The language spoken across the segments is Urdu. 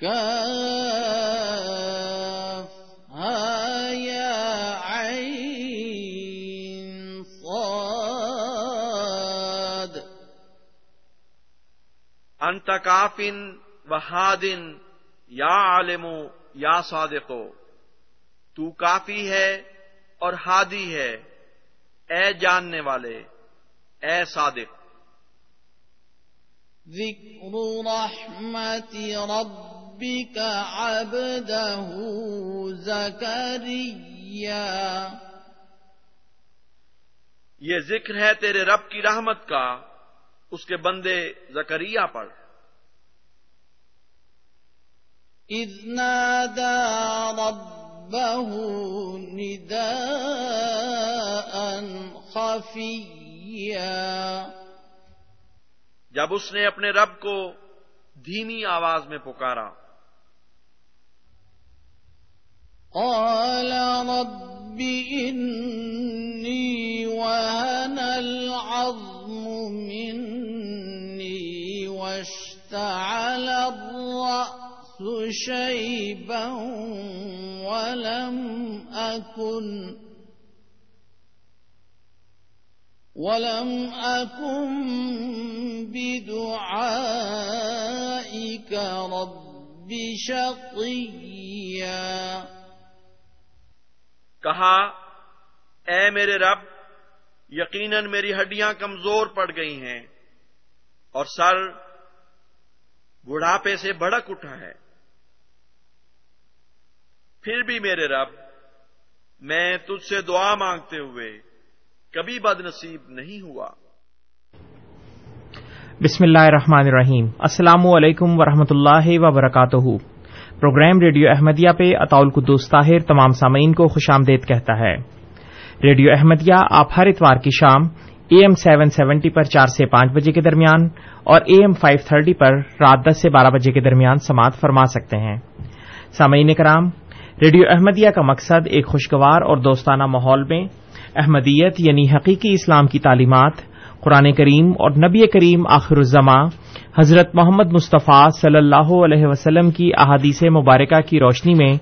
کاف ہا یا عین صاد. انت کاف و ہاد یا عالم یا صادق. تو کافی ہے اور ہادی ہے، اے جاننے والے، اے صادق. ذکر رحمت ربک عبدہ زکریا. یہ ذکر ہے تیرے رب کی رحمت کا اس کے بندے زکریا پر. اذ نادی ربہ نداء خفیا. جب اس نے اپنے رب کو دھیمی آواز میں پکارا. قال رب انی وہن العظم منی واشتعل الرأس شیبا ولم اکن بدعائك رب شقیا. کہا اے میرے رب، یقیناً میری ہڈیاں کمزور پڑ گئی ہیں اور سر بڑھاپے سے بھڑک اٹھا ہے، پھر بھی میرے رب میں تجھ سے دعا مانگتے ہوئے کبھی بد نصیب نہیں ہوا. بسم اللہ الرحمن الرحیم. السلام علیکم ورحمۃ اللہ وبرکاتہ. پروگرام ریڈیو احمدیہ پہ عطاء القدوس طاہر تمام سامعین کو خوش آمدید کہتا ہے. ریڈیو احمدیہ آپ ہر اتوار کی شام AM 770 پر 4 سے 5 بجے کے درمیان اور AM 530 پر رات 10 سے 12 بجے کے درمیان سماعت فرما سکتے ہیں. سامعین کرام، ریڈیو احمدیہ کا مقصد ایک خوشگوار اور دوستانہ ماحول میں احمدیت یعنی حقیقی اسلام کی تعلیمات، قرآن کریم اور نبی کریم آخر الزماں حضرت محمد مصطفیٰ صلی اللہ علیہ وسلم کی احادیث مبارکہ کی روشنی میں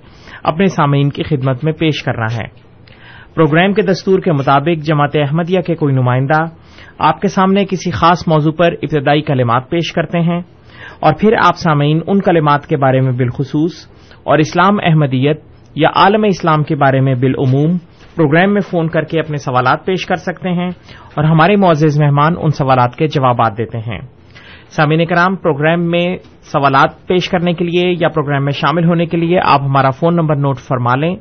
اپنے سامعین کی خدمت میں پیش کرنا ہے. پروگرام کے دستور کے مطابق جماعت احمدیہ کے کوئی نمائندہ آپ کے سامنے کسی خاص موضوع پر ابتدائی کلمات پیش کرتے ہیں اور پھر آپ سامعین ان کلمات کے بارے میں بالخصوص اور اسلام احمدیت یا عالم اسلام کے بارے میں بالعموم پروگرام میں فون کر کے اپنے سوالات پیش کر سکتے ہیں اور ہمارے معزز مہمان ان سوالات کے جوابات دیتے ہیں. سامعین کرام، پروگرام میں سوالات پیش کرنے کے لیے یا پروگرام میں شامل ہونے کے لیے آپ ہمارا فون نمبر نوٹ فرما لیں.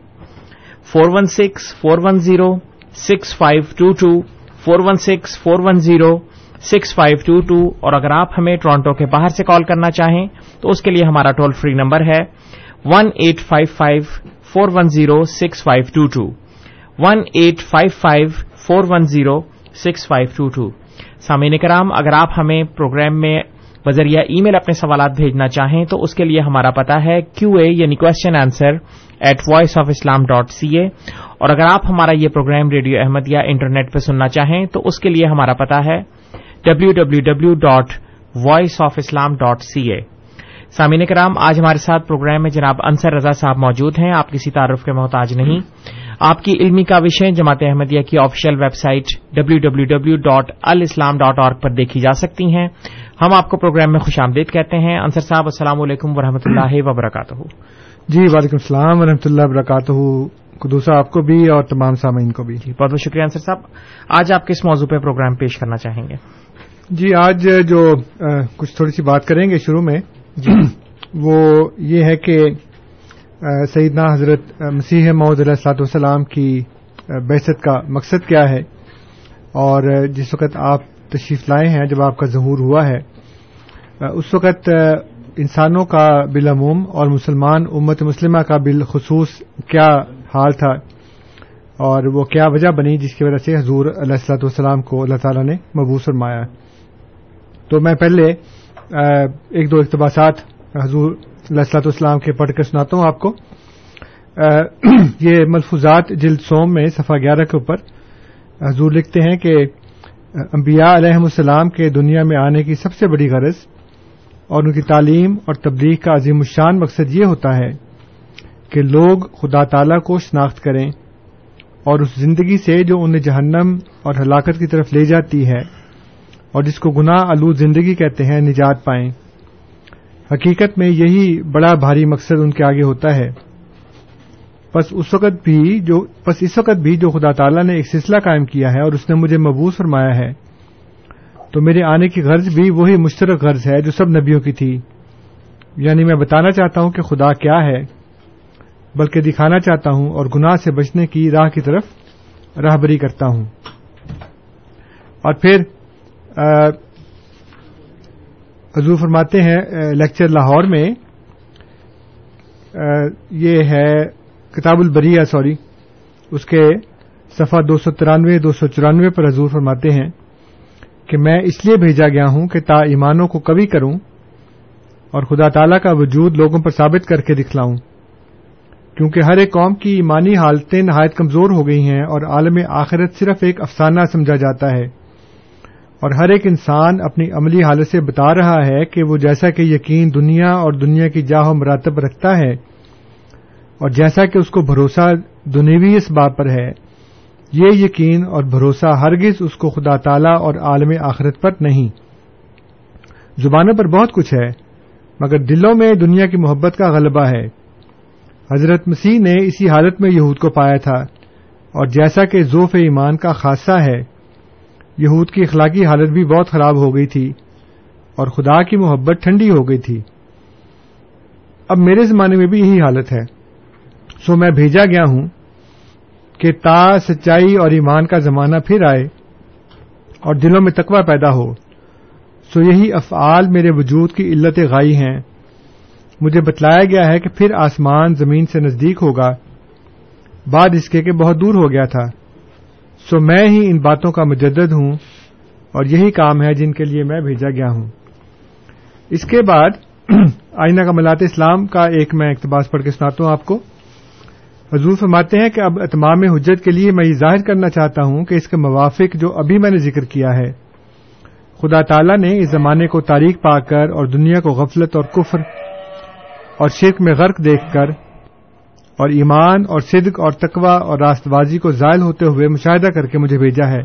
416-410-6522 416-410-6522. اور اگر آپ ہمیں ٹورانٹو کے باہر سے کال کرنا چاہیں تو اس کے لیے ہمارا ٹول فری نمبر ہے 1-855-410-6522 1-855-410-6522. سامعین کرام، اگر آپ ہمیں پروگرام میں بذریعہ ای میل اپنے سوالات بھیجنا چاہیں تو اس کے لیے ہمارا پتہ ہے QA یعنی question answer@voiceofislam.ca. اور اگر آپ ہمارا یہ پروگرام ریڈیو احمدیہ انٹرنیٹ پہ سننا چاہیں تو اس کے لیے ہمارا پتہ ہے www.voiceofislam.ca. سامعین کرام، آج ہمارے ساتھ پروگرام میں جناب انصر رضا صاحب موجود ہیں. آپ کسی تعارف کے محتاج نہیں. آپ کی علمی کاوشیں جماعت احمدیہ کی آفیشیل ویب سائٹ www.Al-Islam.org پر دیکھی جا سکتی ہیں. ہم آپ کو پروگرام میں خوش آمدید کہتے ہیں. انصر صاحب، السلام علیکم ورحمۃ اللہ وبرکاتہ. جی وعلیکم السلام ورحمۃ اللہ وبرکاتہ. قدوس آپ کو بھی اور تمام سامعین کو بھی. جی بہت بہت شکریہ انصر صاحب. آج آپ کس موضوع پہ پروگرام پیش کرنا چاہیں گے؟ جی آج جو کچھ تھوڑی سی بات کریں گے شروع میں وہ یہ ہے کہ سیدنا حضرت مسیح موعود علیہ الصلوۃ والسلام کی بعثت کا مقصد کیا ہے، اور جس وقت آپ تشریف لائے ہیں، جب آپ کا ظہور ہوا ہے، اس وقت انسانوں کا بالعموم اور مسلمان امت مسلمہ کا بالخصوص کیا حال تھا اور وہ کیا وجہ بنی جس کی وجہ سے حضور علیہ الصلوۃ والسلام کو اللہ تعالیٰ نے مبعوث فرمایا. تو میں پہلے ایک دو اقتباسات حضور علیہ الصلوۃ والسلام کے پڑھ کر سناتا ہوں آپ کو. یہ ملفوظات جلد سوم میں صفحہ 11 کے اوپر حضور لکھتے ہیں کہ انبیاء علیہم السلام کے دنیا میں آنے کی سب سے بڑی غرض اور ان کی تعلیم اور تبلیغ کا عظیم الشان مقصد یہ ہوتا ہے کہ لوگ خدا تعالیٰ کو شناخت کریں اور اس زندگی سے جو انہیں جہنم اور ہلاکت کی طرف لے جاتی ہے اور جس کو گناہ آلود زندگی کہتے ہیں نجات پائیں. حقیقت میں یہی بڑا بھاری مقصد ان کے آگے ہوتا ہے. پس اس وقت بھی جو خدا تعالیٰ نے ایک سلسلہ قائم کیا ہے اور اس نے مجھے مبعوث فرمایا ہے تو میرے آنے کی غرض بھی وہی مشترک غرض ہے جو سب نبیوں کی تھی. یعنی میں بتانا چاہتا ہوں کہ خدا کیا ہے بلکہ دکھانا چاہتا ہوں اور گناہ سے بچنے کی راہ کی طرف راہبری کرتا ہوں. اور پھر حضور فرماتے ہیں لیکچر لاہور میں, یہ ہے کتاب البریہ اس کے صفحہ 293-294 پر حضور فرماتے ہیں کہ میں اس لیے بھیجا گیا ہوں کہ تا ایمانوں کو قوی کروں اور خدا تعالیٰ کا وجود لوگوں پر ثابت کر کے دکھلاؤں, کیونکہ ہر ایک قوم کی ایمانی حالتیں نہایت کمزور ہو گئی ہیں اور عالم آخرت صرف ایک افسانہ سمجھا جاتا ہے اور ہر ایک انسان اپنی عملی حالت سے بتا رہا ہے کہ وہ جیسا کہ یقین دنیا اور دنیا کی جاہ و مراتب رکھتا ہے اور جیسا کہ اس کو بھروسہ دنیوی اسباب پر ہے, یہ یقین اور بھروسہ ہرگز اس کو خدا تعالیٰ اور عالم آخرت پر نہیں. زبانوں پر بہت کچھ ہے مگر دلوں میں دنیا کی محبت کا غلبہ ہے. حضرت مسیح نے اسی حالت میں یہود کو پایا تھا اور جیسا کہ ضعف ایمان کا خاصہ ہے, یہود کی اخلاقی حالت بھی بہت خراب ہو گئی تھی اور خدا کی محبت ٹھنڈی ہو گئی تھی. اب میرے زمانے میں بھی یہی حالت ہے. سو میں بھیجا گیا ہوں کہ تا سچائی اور ایمان کا زمانہ پھر آئے اور دلوں میں تقویٰ پیدا ہو. سو یہی افعال میرے وجود کی علت غائی ہیں. مجھے بتلایا گیا ہے کہ پھر آسمان زمین سے نزدیک ہوگا بعد اس کے کہ بہت دور ہو گیا تھا. سو میں ہی ان باتوں کا مجدد ہوں اور یہی کام ہے جن کے لیے میں بھیجا گیا ہوں. اس کے بعد آئینہ کمالات اسلام کا ایک میں اقتباس پڑھ کے سناتا ہوں آپ کو. حضور فرماتے ہیں کہ اب اتمام حجت کے لیے میں یہ ظاہر کرنا چاہتا ہوں کہ اس کے موافق جو ابھی میں نے ذکر کیا ہے, خدا تعالیٰ نے اس زمانے کو تاریک پا کر اور دنیا کو غفلت اور کفر اور شرک میں غرق دیکھ کر اور ایمان اور صدق اور تقوی اور راست بازی کو زائل ہوتے ہوئے مشاہدہ کر کے مجھے بھیجا ہے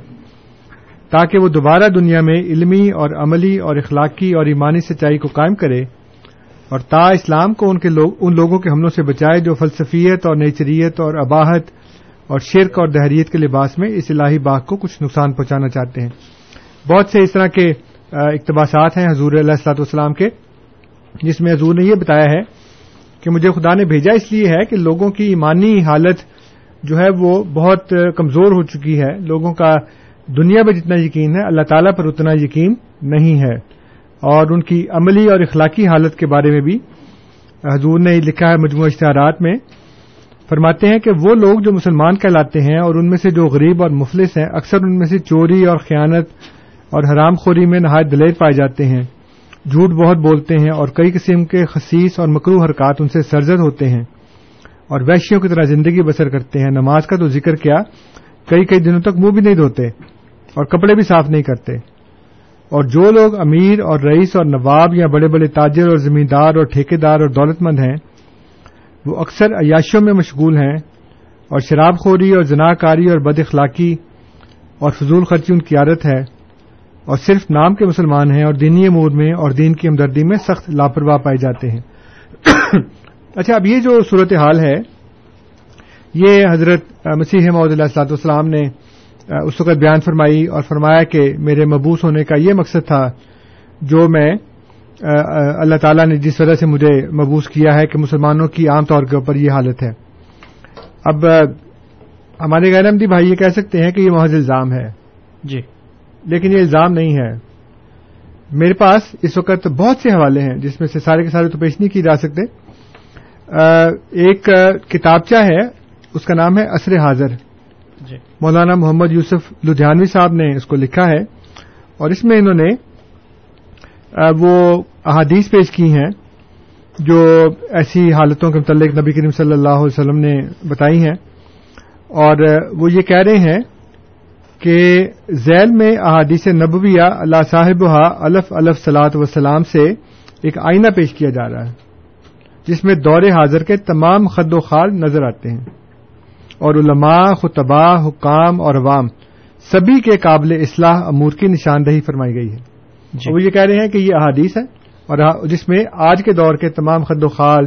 تاکہ وہ دوبارہ دنیا میں علمی اور عملی اور اخلاقی اور ایمانی سچائی کو قائم کرے اور تا اسلام کو ان لوگوں کے حملوں سے بچائے جو فلسفیت اور نیچریت اور اباحت اور شرک اور دہریت کے لباس میں اس الہی باغ کو کچھ نقصان پہنچانا چاہتے ہیں. بہت سے اس طرح کے اقتباسات ہیں حضور علیہ الصلوۃ والسلام کے جس میں حضور نے یہ بتایا ہے کہ مجھے خدا نے بھیجا اس لیے ہے کہ لوگوں کی ایمانی حالت جو ہے وہ بہت کمزور ہو چکی ہے. لوگوں کا دنیا پر جتنا یقین ہے اللہ تعالیٰ پر اتنا یقین نہیں ہے اور ان کی عملی اور اخلاقی حالت کے بارے میں بھی حضور نے لکھا ہے مجموعہ اشتہارات میں. فرماتے ہیں کہ وہ لوگ جو مسلمان کہلاتے ہیں اور ان میں سے جو غریب اور مفلس ہیں اکثر ان میں سے چوری اور خیانت اور حرام خوری میں نہایت دلیر پائے جاتے ہیں, جھوٹ بہت بولتے ہیں اور کئی قسم کے خسیس اور مکروہ حرکات ان سے سرزد ہوتے ہیں اور وحشیوں کی طرح زندگی بسر کرتے ہیں. نماز کا تو ذکر کیا, کئی دنوں تک منہ بھی نہیں دھوتے اور کپڑے بھی صاف نہیں کرتے. اور جو لوگ امیر اور رئیس اور نواب یا بڑے بڑے تاجر اور زمیندار اور ٹھیکیدار اور دولت مند ہیں وہ اکثر عیاشیوں میں مشغول ہیں اور شراب خوری اور زناکاری اور بد اخلاقی اور فضول خرچی ان کی عادت ہے اور صرف نام کے مسلمان ہیں اور دینی امور میں اور دین کی ہمدردی میں سخت لاپرواہ پائے جاتے ہیں. اچھا, اب یہ جو صورتحال ہے یہ حضرت مسیح موعود علیہ الصلوۃ والسلام نے اس وقت بیان فرمائی اور فرمایا کہ میرے مبعوث ہونے کا یہ مقصد تھا جو میں اللہ تعالیٰ نے جس وجہ سے مجھے مبعوث کیا ہے کہ مسلمانوں کی عام طور کے اوپر یہ حالت ہے. اب ہمارے غیر احمدی بھائی یہ کہہ سکتے ہیں کہ یہ محض الزام ہے جی, لیکن یہ الزام نہیں ہے. میرے پاس اس وقت بہت سے حوالے ہیں جس میں سے سارے کے سارے تو پیش نہیں کیے جا سکتے. ایک کتابچہ ہے, اس کا نام ہے عصر حاضر. مولانا محمد یوسف لدھیانوی صاحب نے اس کو لکھا ہے, اور اس میں انہوں نے وہ احادیث پیش کی ہیں جو ایسی حالتوں کے متعلق نبی کریم صلی اللہ علیہ وسلم نے بتائی ہیں, اور وہ یہ کہہ رہے ہیں کہ ذیل میں احادیث نبویہ اللہ صاحبہ الف الف صلاۃ وسلام سے ایک آئینہ پیش کیا جا رہا ہے جس میں دور حاضر کے تمام خد و خال نظر آتے ہیں, اور علماء, خطبہ, حکام اور عوام سبھی کے قابل اصلاح امور کی نشاندہی فرمائی گئی ہے. وہ یہ کہہ رہے ہیں کہ یہ احادیث ہے اور جس میں آج کے دور کے تمام خد و خال,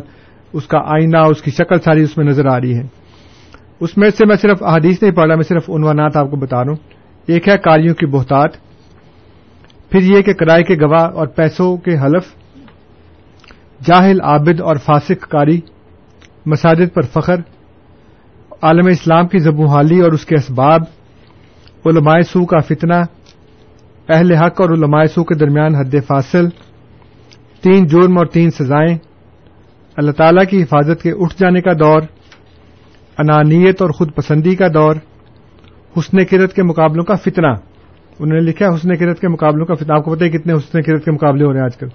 اس کا آئینہ, اس کی شکل ساری اس میں نظر آ رہی ہے. اس میں سے میں صرف احادیث نہیں پڑھ رہا, میں صرف عنوانات آپ کو بتا رہا ہوں. ایک ہے قاریوں کی بہتات, پھر یہ کہ کرائے کے گواہ اور پیسوں کے حلف, جاہل, عابد اور فاسق قاری, مساجد پر فخر, عالم اسلام کی زبوحالی اور اس کے اسباب, علماء سو کا فتنہ, اہل حق اور علماء سو کے درمیان حد فاصل, 3 جرم اور 3 سزائیں, اللہ تعالیٰ کی حفاظت کے اٹھ جانے کا دور, انانیت اور خود پسندی کا دور, حسن کرت کے مقابلوں کا فتنہ. انہوں نے لکھا حسن کرت کے مقابلوں کا فتنہ. آپ کو پتہ ہے کتنے حسن کرت کے مقابلے ہو رہے ہیں آج کل.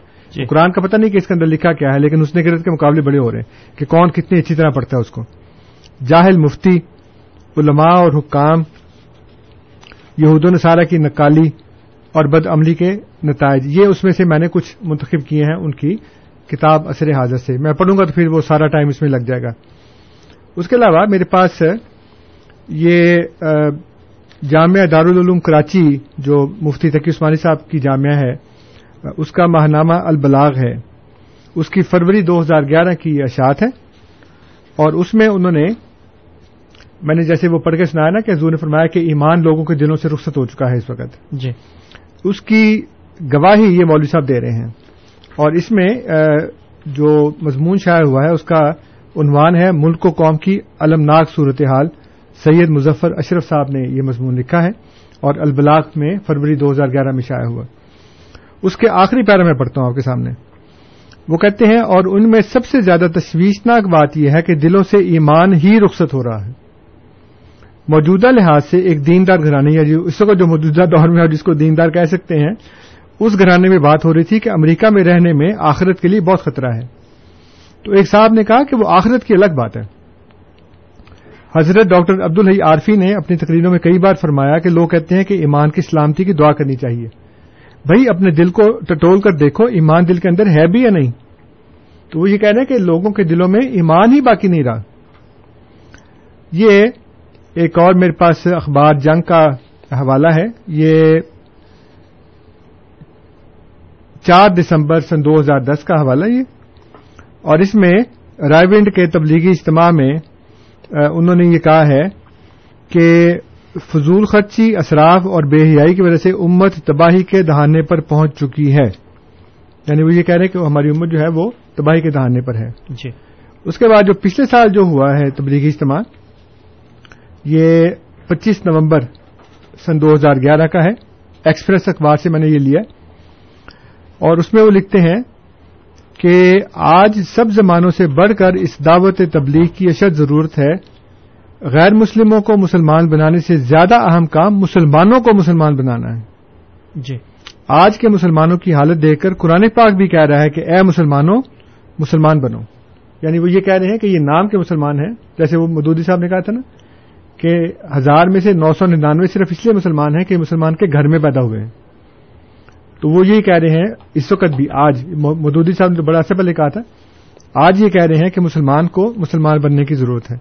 قرآن کا پتہ نہیں کہ اس کے اندر لکھا کیا ہے, لیکن حسن کرت کے مقابلے بڑے ہو رہے ہیں کہ کون کتنی اچھی طرح پڑھتا ہے اس کو. جاہل مفتی, علماء اور حکام, یہود و نصارہ کی نقالی اور بدعملی کے نتائج. یہ اس میں سے میں نے کچھ منتخب کیے ہیں ان کی کتاب عصر حاضر سے. میں پڑھوں گا تو پھر وہ سارا ٹائم اس میں لگ جائے گا. اس کے علاوہ میرے پاس یہ جامعہ دارالعلوم کراچی جو مفتی تقی عثمانی صاحب کی جامعہ ہے, اس کا ماہنامہ البلاغ ہے. اس کی فروری 2011 کی اشاعت ہے, اور اس میں انہوں نے, میں نے جیسے وہ پڑھ کے سنایا نا کہ حضور نے فرمایا کہ ایمان لوگوں کے دلوں سے رخصت ہو چکا ہے اس وقت جی, اس کی گواہی یہ مولوی صاحب دے رہے ہیں. اور اس میں جو مضمون شائع ہوا ہے اس کا عنوان ہے ملک و قوم کی المناک صورتحال. سید مظفر اشرف صاحب نے یہ مضمون لکھا ہے اور البلاغ میں فروری 2011 میں شائع ہوا. اس کے آخری پیرا میں پڑھتا ہوں آپ کے سامنے. وہ کہتے ہیں, اور ان میں سب سے زیادہ تشویشناک بات یہ ہے کہ دلوں سے ایمان ہی رخصت ہو رہا ہے. موجودہ لحاظ سے ایک دیندار گھرانے, یا اس وقت جو موجودہ دور میں جس کو دیندار کہہ سکتے ہیں, اس گھرانے میں بات ہو رہی تھی کہ امریکہ میں رہنے میں آخرت کے لیے بہت خطرہ ہے. تو ایک صاحب نے کہا کہ وہ آخرت کی الگ بات ہے. حضرت ڈاکٹر عبدل حی عارفی نے اپنی تقریروں میں کئی بار فرمایا کہ لوگ کہتے ہیں کہ ایمان کی سلامتی کی دعا کرنی چاہیے. بھائی اپنے دل کو ٹٹول کر دیکھو, ایمان دل کے اندر ہے بھی یا نہیں. تو وہ یہ کہہ رہے ہیں کہ لوگوں کے دلوں میں ایمان ہی باقی نہیں رہا. یہ ایک اور میرے پاس اخبار جنگ کا حوالہ ہے. یہ 4 دسمبر 2010 کا حوالہ یہ, اور اس میں رائے ونڈ کے تبلیغی اجتماع میں انہوں نے یہ کہا ہے کہ فضول خرچی, اسراف اور بے حیائی کی وجہ سے امت تباہی کے دہانے پر پہنچ چکی ہے. یعنی وہ یہ کہہ رہے ہیں کہ ہماری امت جو ہے وہ تباہی کے دہانے پر ہے جی. اس کے بعد جو پچھلے سال جو ہوا ہے تبلیغی اجتماع, یہ 25 نومبر 2011 کا ہے. ایکسپریس اخبار سے میں نے یہ لیا, اور اس میں وہ لکھتے ہیں کہ آج سب زمانوں سے بڑھ کر اس دعوت تبلیغ کی اشد ضرورت ہے. غیر مسلموں کو مسلمان بنانے سے زیادہ اہم کام مسلمانوں کو مسلمان بنانا ہے جی. آج کے مسلمانوں کی حالت دیکھ کر قرآن پاک بھی کہہ رہا ہے کہ اے مسلمانوں مسلمان بنو. یعنی وہ یہ کہہ رہے ہیں کہ یہ نام کے مسلمان ہیں, جیسے وہ مودودی صاحب نے کہا تھا نا کہ 1000 میں سے 999 صرف اس لیے مسلمان ہیں کہ مسلمان کے گھر میں پیدا ہوئے ہیں. تو وہ یہی کہہ رہے ہیں اس وقت بھی. آج مودودی صاحب نے بڑا عرصے پہلے کہا تھا, آج یہ کہہ رہے ہیں کہ مسلمان کو مسلمان بننے کی ضرورت ہے.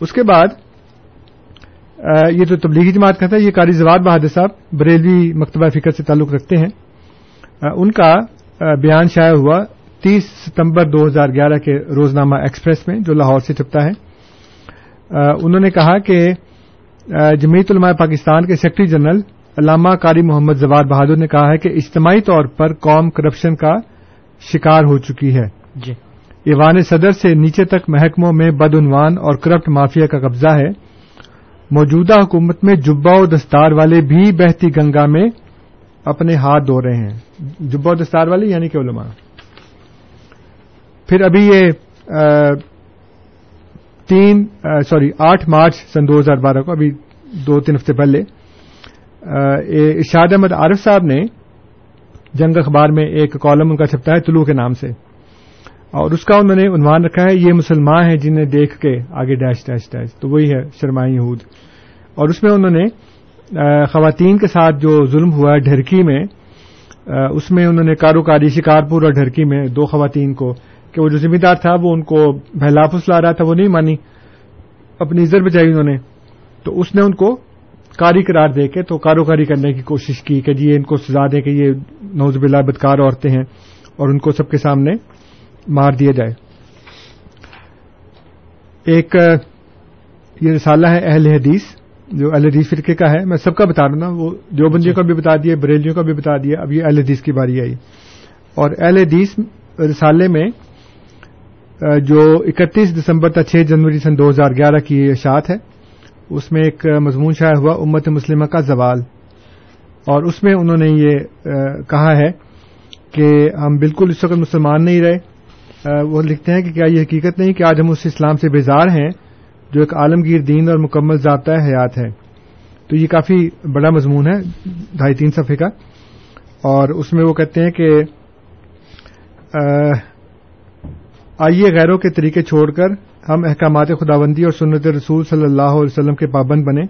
اس کے بعد یہ تو تبلیغی جماعت کا تھا. یہ قاری زواد بہادر صاحب بریلوی مکتبہ فکر سے تعلق رکھتے ہیں, ان کا بیان شائع ہوا 30 ستمبر 2011 کے روزنامہ ایکسپریس میں جو لاہور سے چھپتا ہے. انہوں نے کہا کہ جمعیت علماء پاکستان کے سیکرٹری جنرل علامہ کاری محمد زواد بہادر نے کہا ہے کہ اجتماعی طور پر قوم کرپشن کا شکار ہو چکی ہے جی. ایوان صدر سے نیچے تک محکموں میں بدعنوان اور کرپٹ مافیا کا قبضہ ہے. موجودہ حکومت میں جبہ و دستار والے بھی بہتی گنگا میں اپنے ہاتھ دھو رہے ہیں جبہ و دستار والے یعنی کہ علماء. پھر ابھی یہ 8 مارچ سن 2012 کو ابھی 2-3 ہفتے پہلے ارشاد احمد عارف صاحب نے جنگ اخبار میں ایک کالم ان کا چھپتا ہے طلوع کے نام سے, اور اس کا انہوں نے عنوان رکھا ہے یہ مسلمان ہیں جنہیں دیکھ کے آگے ڈیش ڈیش ڈیش, تو وہی ہے شرمائے یہود. اور اس میں انہوں نے خواتین کے ساتھ جو ظلم ہوا ہے ڈھرکی میں, اس میں انہوں نے کاروکاری شکارپور اور ڈھرکی میں 2 خواتین کو کہ وہ جو ذمہ دار تھا وہ ان کو بہلا پھسلا رہا تھا, وہ نہیں مانی, اپنی عزت بچائی انہوں نے, تو اس نے ان کو قاری قرار دے کے تو کاروکاری کرنے کی کوشش کی کہ جی ان کو سزا دیں کہ یہ نعوذ باللہ بدکار عورتیں ہیں, اور ان کو سب کے سامنے مار دیا جائے. ایک یہ رسالہ ہے اہل حدیث, جو اہل حدیث فرقے کا ہے, میں سب کا بتا رہا ہوں نا, وہ دیوبندیوں کا بھی بتا دیا, بریلیوں کا بھی بتا دیا, اب یہ اہل حدیث کی باری آئی. اور اہل حدیث رسالے میں جو 31 دسمبر تا 6 جنوری سن 2011 کی اشاعت ہے, اس میں ایک مضمون شائع ہوا امت مسلمہ کا زوال, اور اس میں انہوں نے یہ کہا ہے کہ ہم بالکل اس وقت مسلمان نہیں رہے. وہ لکھتے ہیں کہ کیا یہ حقیقت نہیں کہ آج ہم اس اسلام سے بیزار ہیں جو ایک عالمگیر دین اور مکمل ضابطۂ حیات ہے. تو یہ کافی بڑا مضمون ہے, 2.5-3 صفحے کا, اور اس میں وہ کہتے ہیں کہ آئیے غیروں کے طریقے چھوڑ کر ہم احکامات خداوندی اور سنت رسول صلی اللہ علیہ وسلم کے پابند بنیں.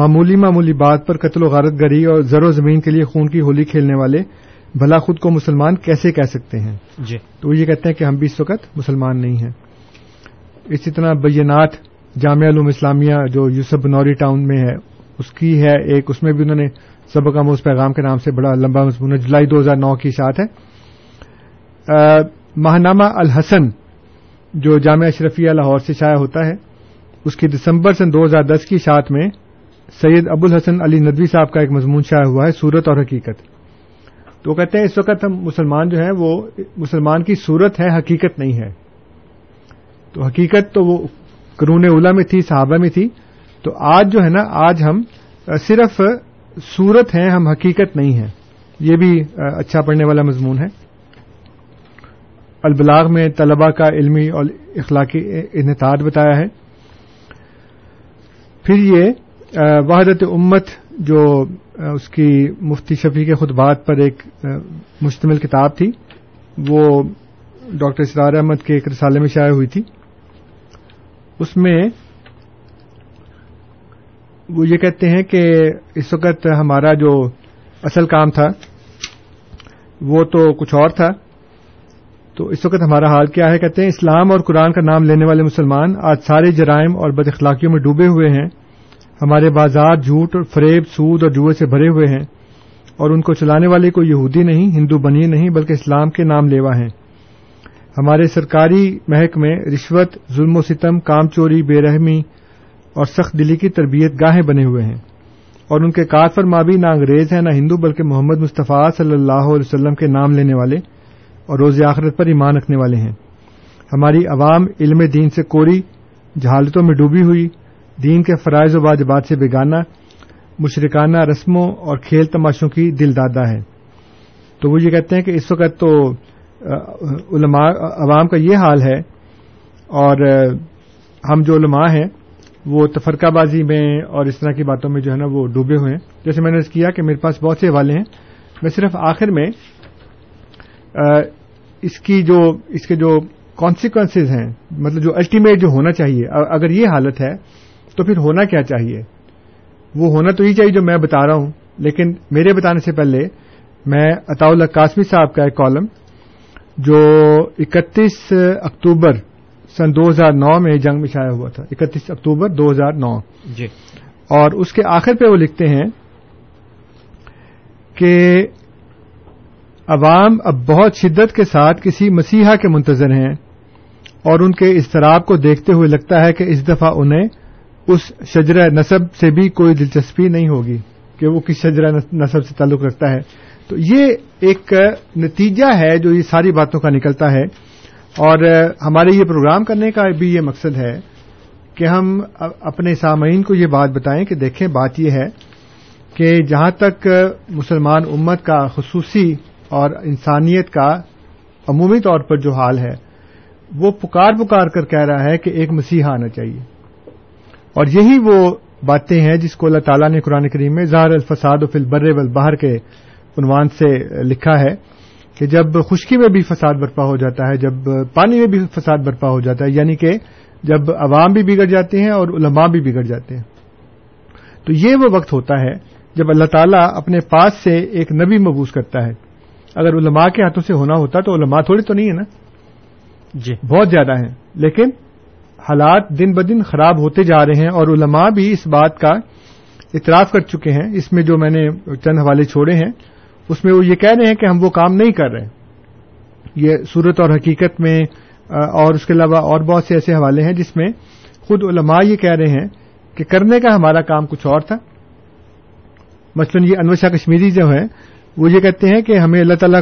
معمولی بات پر قتل و غارت گری اور زر و زمین کے لیے خون کی ہولی کھیلنے والے بھلا خود کو مسلمان کیسے کہہ سکتے ہیں جی. تو یہ کہتے ہیں کہ ہم بھی اس وقت مسلمان نہیں ہیں. اسی طرح بینات جامعہ علوم اسلامیہ جو یوسف بنوری ٹاؤن میں ہے اس کی ہے ایک, اس میں بھی انہوں نے سبق آموز پیغام کے نام سے بڑا لمبا مضمون ہے, جولائی 2009 کی اشاعت ہے. ماہنامہ الحسن جو جامعہ اشرفیہ لاہور سے شائع ہوتا ہے, اس کی دسمبر سن 2010 کی اشاعت میں سید ابو الحسن علی ندوی صاحب کا ایک مضمون شائع ہوا ہے صورت اور حقیقت. تو کہتے ہیں اس وقت ہم مسلمان جو ہیں وہ مسلمان کی صورت ہے, حقیقت نہیں ہے. تو حقیقت تو وہ قرون اولیٰ میں تھی, صحابہ میں تھی, تو آج جو ہے نا آج ہم صرف صورت ہیں, ہم حقیقت نہیں ہیں. یہ بھی اچھا پڑھنے والا مضمون ہے. البلاغ میں طلبہ کا علمی اور اخلاقی انحطاط بتایا ہے. پھر یہ وحدت امت جو اس کی مفتی شفیع کے خطبات پر ایک مشتمل کتاب تھی, وہ ڈاکٹر اسرار احمد کے ایک رسالے میں شائع ہوئی تھی. اس میں وہ یہ کہتے ہیں کہ اس وقت ہمارا جو اصل کام تھا وہ تو کچھ اور تھا, تو اس وقت ہمارا حال کیا ہے. کہتے ہیں اسلام اور قرآن کا نام لینے والے مسلمان آج سارے جرائم اور بد اخلاقیوں میں ڈوبے ہوئے ہیں. ہمارے بازار جھوٹ اور فریب, سود اور جوئے سے بھرے ہوئے ہیں, اور ان کو چلانے والے کوئی یہودی نہیں, ہندو بنی نہیں, بلکہ اسلام کے نام لیوا ہیں. ہمارے سرکاری محکمے رشوت, ظلم و ستم, کام چوری, بے رحمی اور سخت دلی کی تربیت گاہیں بنے ہوئے ہیں, اور ان کے کار فرما بھی نہ انگریز ہیں نہ ہندو, بلکہ محمد مصطفیٰ صلی اللہ علیہ وسلم کے نام لینے والے اور روز آخرت پر ایمان رکھنے والے ہیں. ہماری عوام علم دین سے کوری, جہالتوں میں ڈوبی ہوئی, دین کے فرائض و واجبات سے بیگانہ, مشرکانہ رسموں اور کھیل تماشوں کی دل دادہ ہے. تو وہ یہ کہتے ہیں کہ اس وقت تو علماء عوام کا یہ حال ہے, اور ہم جو علماء ہیں وہ تفرقہ بازی میں اور اس طرح کی باتوں میں جو ہے نا وہ ڈوبے ہوئے ہیں. جیسے میں نے عرض کیا کہ میرے پاس بہت سے حوالے ہیں, میں صرف آخر میں اس کے جو کانسیکوینسز ہیں, مطلب جو الٹیمیٹ جو ہونا چاہیے, اگر یہ حالت ہے تو پھر ہونا کیا چاہیے, وہ ہونا تو یہ چاہیے جو میں بتا رہا ہوں. لیکن میرے بتانے سے پہلے میں عطاء اللہ قاسمی صاحب کا ایک کالم جو 31 اکتوبر سن 2009 میں جنگ میں شائع ہوا تھا, 31 اکتوبر 2009 جی, اور اس کے آخر پہ وہ لکھتے ہیں کہ عوام اب بہت شدت کے ساتھ کسی مسیحا کے منتظر ہیں, اور ان کے اضطراب کو دیکھتے ہوئے لگتا ہے کہ اس دفعہ انہیں اس شجرہ نسب سے بھی کوئی دلچسپی نہیں ہوگی کہ وہ کس شجرہ نسب سے تعلق رکھتا ہے. تو یہ ایک نتیجہ ہے جو یہ ساری باتوں کا نکلتا ہے, اور ہمارے یہ پروگرام کرنے کا بھی یہ مقصد ہے کہ ہم اپنے سامعین کو یہ بات بتائیں کہ دیکھیں بات یہ ہے کہ جہاں تک مسلمان امت کا خصوصی اور انسانیت کا عمومی طور پر جو حال ہے وہ پکار کر کہہ رہا ہے کہ ایک مسیحا آنا چاہیے، اور یہی وہ باتیں ہیں جس کو اللہ تعالیٰ نے قرآن کریم میں ظاہر الفساد فی البر والبحر کے عنوان سے لکھا ہے کہ جب خشکی میں بھی فساد برپا ہو جاتا ہے، جب پانی میں بھی فساد برپا ہو جاتا ہے، یعنی کہ جب عوام بھی بگڑ جاتے ہیں اور علماء بھی بگڑ جاتے ہیں، تو یہ وہ وقت ہوتا ہے جب اللہ تعالیٰ اپنے پاس سے ایک نبی مبعوث کرتا ہے۔ اگر علماء کے ہاتھوں سے ہونا ہوتا تو علماء تھوڑے تو نہیں ہیں نا، جی بہت زیادہ ہیں، لیکن حالات دن بدن خراب ہوتے جا رہے ہیں، اور علماء بھی اس بات کا اعتراف کر چکے ہیں۔ اس میں جو میں نے چند حوالے چھوڑے ہیں اس میں وہ یہ کہہ رہے ہیں کہ ہم وہ کام نہیں کر رہے، یہ صورت اور حقیقت میں، اور اس کے علاوہ اور بہت سے ایسے حوالے ہیں جس میں خود علماء یہ کہہ رہے ہیں کہ کرنے کا ہمارا کام کچھ اور تھا۔ مثلا یہ انوشہ کشمیری جو ہیں وہ یہ کہتے ہیں کہ ہمیں اللہ تعالیٰ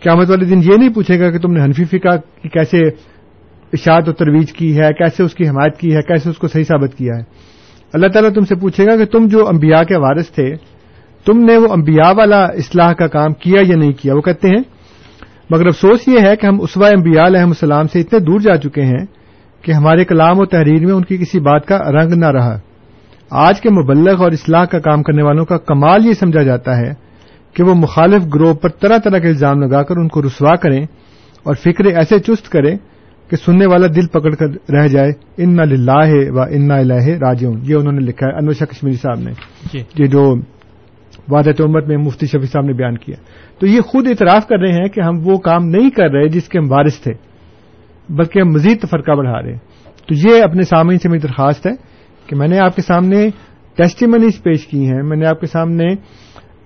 قیامت والے دن یہ نہیں پوچھے گا کہ تم نے حنفی فقہ کی کیسے اشاعت و ترویج کی ہے، کیسے اس کی حمایت کی ہے، کیسے اس کو صحیح ثابت کیا ہے۔ اللہ تعالیٰ تم سے پوچھے گا کہ تم جو انبیاء کے وارث تھے، تم نے وہ انبیاء والا اصلاح کا کام کیا یا نہیں کیا۔ وہ کہتے ہیں مگر افسوس یہ ہے کہ ہم اسوہ انبیاء علیہم السلام سے اتنے دور جا چکے ہیں کہ ہمارے کلام و تحریر میں ان کی کسی بات کا رنگ نہ رہا۔ آج کے مبلغ اور اصلاح کا کام کرنے والوں کا کمال یہ سمجھا جاتا ہے کہ وہ مخالف گروہ پر طرح طرح کے الزام لگا کر ان کو رسوا کریں اور فکرے ایسے چست کریں کہ سننے والا دل پکڑ کر رہ جائے۔ انا للہ و انا الیہ راجعون، یہ انہوں نے لکھا ہے انوشہ کشمیری صاحب نے، یہ جو وحدت امت میں مفتی شفیع صاحب نے بیان کیا۔ تو یہ خود اعتراف کر رہے ہیں کہ ہم وہ کام نہیں کر رہے جس کے ہم وارث تھے، بلکہ ہم مزید تفرقہ بڑھا رہے ہیں۔ تو یہ اپنے سامعین سے میری درخواست ہے کہ میں نے آپ کے سامنے ٹیسٹیمنیز پیش کی ہیں، میں نے آپ کے سامنے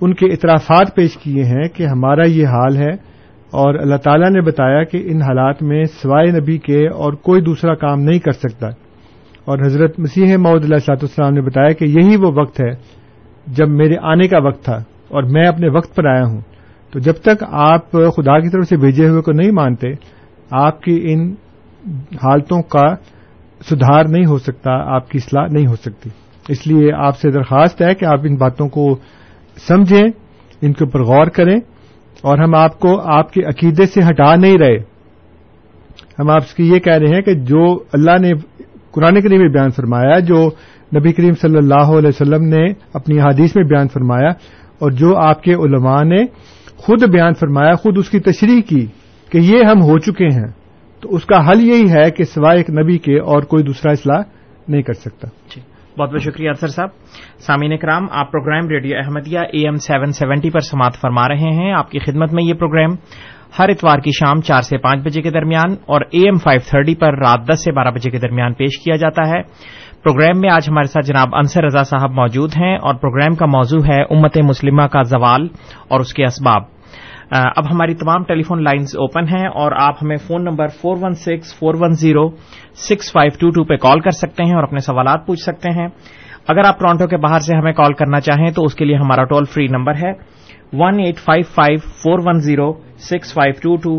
ان کے اعترافات پیش کیے ہیں کہ ہمارا یہ حال ہے، اور اللہ تعالیٰ نے بتایا کہ ان حالات میں سوائے نبی کے اور کوئی دوسرا کام نہیں کر سکتا، اور حضرت مسیح موعود علیہ الصلوۃ والسلام نے بتایا کہ یہی وہ وقت ہے جب میرے آنے کا وقت تھا اور میں اپنے وقت پر آیا ہوں۔ تو جب تک آپ خدا کی طرف سے بھیجے ہوئے کو نہیں مانتے، آپ کی ان حالتوں کا سدھار نہیں ہو سکتا، آپ کی اصلاح نہیں ہو سکتی۔ اس لیے آپ سے درخواست ہے کہ آپ ان باتوں کو سمجھیں، ان کے اوپر غور کریں، اور ہم آپ کو آپ کے عقیدے سے ہٹا نہیں رہے، ہم آپ سے یہ کہہ رہے ہیں کہ جو اللہ نے قرآن کریم میں بیان فرمایا، جو نبی کریم صلی اللہ علیہ وسلم نے اپنی احادیث میں بیان فرمایا، اور جو آپ کے علماء نے خود بیان فرمایا، خود اس کی تشریح کی کہ یہ ہم ہو چکے ہیں، تو اس کا حل یہی ہے کہ سوائے ایک نبی کے اور کوئی دوسرا اصلاح نہیں کر سکتا۔ بہت بہت شکریہ انصر صاحب۔ سامعین کرام، آپ پروگرام ریڈیو احمدیہ AM 770 پر سماعت فرما رہے ہیں۔ آپ کی خدمت میں یہ پروگرام ہر اتوار کی شام 4 سے 5 بجے کے درمیان اور AM 530 پر رات 10 سے 12 بجے کے درمیان پیش کیا جاتا ہے۔ پروگرام میں آج ہمارے ساتھ جناب انصر رضا صاحب موجود ہیں، اور پروگرام کا موضوع ہے امت مسلمہ کا زوال اور اس کے اسباب۔ اب ہماری تمام ٹیلی فون لائنز اوپن ہیں، اور آپ ہمیں فون نمبر 416-410-6522 پہ کال کر سکتے ہیں اور اپنے سوالات پوچھ سکتے ہیں۔ اگر آپ ٹورانٹو کے باہر سے ہمیں کال کرنا چاہیں تو اس کے لیے ہمارا ٹول فری نمبر ہے 1-855-410-6522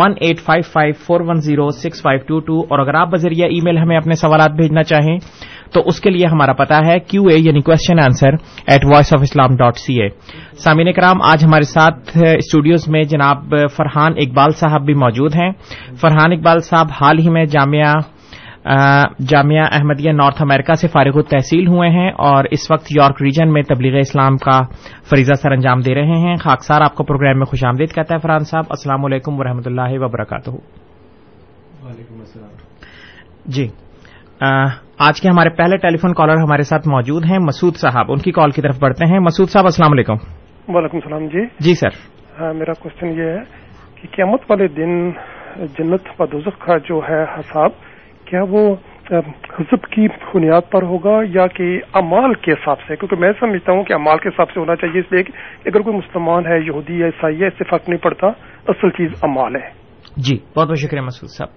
1-855-410-6522، اور اگر آپ بذریعہ ای میل ہمیں اپنے سوالات بھیجنا چاہیں تو اس کے لیے ہمارا پتہ ہے QA@voiceofislam.ca۔ سامعین کرام، آج ہمارے ساتھ اسٹوڈیوز میں جناب فرحان اقبال صاحب بھی موجود ہیں۔ فرحان اقبال صاحب حال ہی میں جامعہ احمدیہ نارتھ امریکہ سے فارغ التحصیل ہوئے ہیں، اور اس وقت یارک ریجن میں تبلیغ اسلام کا فریضہ سر انجام دے رہے ہیں۔ خاکسار آپ کو پروگرام میں خوش آمدید کہتا ہے فرحان صاحب، السلام علیکم ورحمۃ اللہ وبرکاتہ۔ وعلیکم السلام۔ جی، آج کے ہمارے پہلے ٹیلی فون کالر ہمارے ساتھ موجود ہیں مسعود صاحب، ان کی کال کی طرف بڑھتے ہیں۔ مسعود صاحب السلام علیکم۔ وعلیکم السلام۔ جی جی سر، میرا کوشچن یہ ہے کہ قیامت والے دن جنت و دوزخ کا جو ہے حساب، کیا وہ حسب کی بنیاد پر ہوگا یا کہ اعمال کے حساب سے؟ کیونکہ میں سمجھتا ہوں کہ اعمال کے حساب سے ہونا چاہیے، اس لیے کہ اگر کوئی مسلمان ہے، یہودی یا عیسائی ہے، اس سے فرق نہیں پڑتا، اصل چیز اعمال ہے۔ جی بہت بہت شکریہ مسعود صاحب۔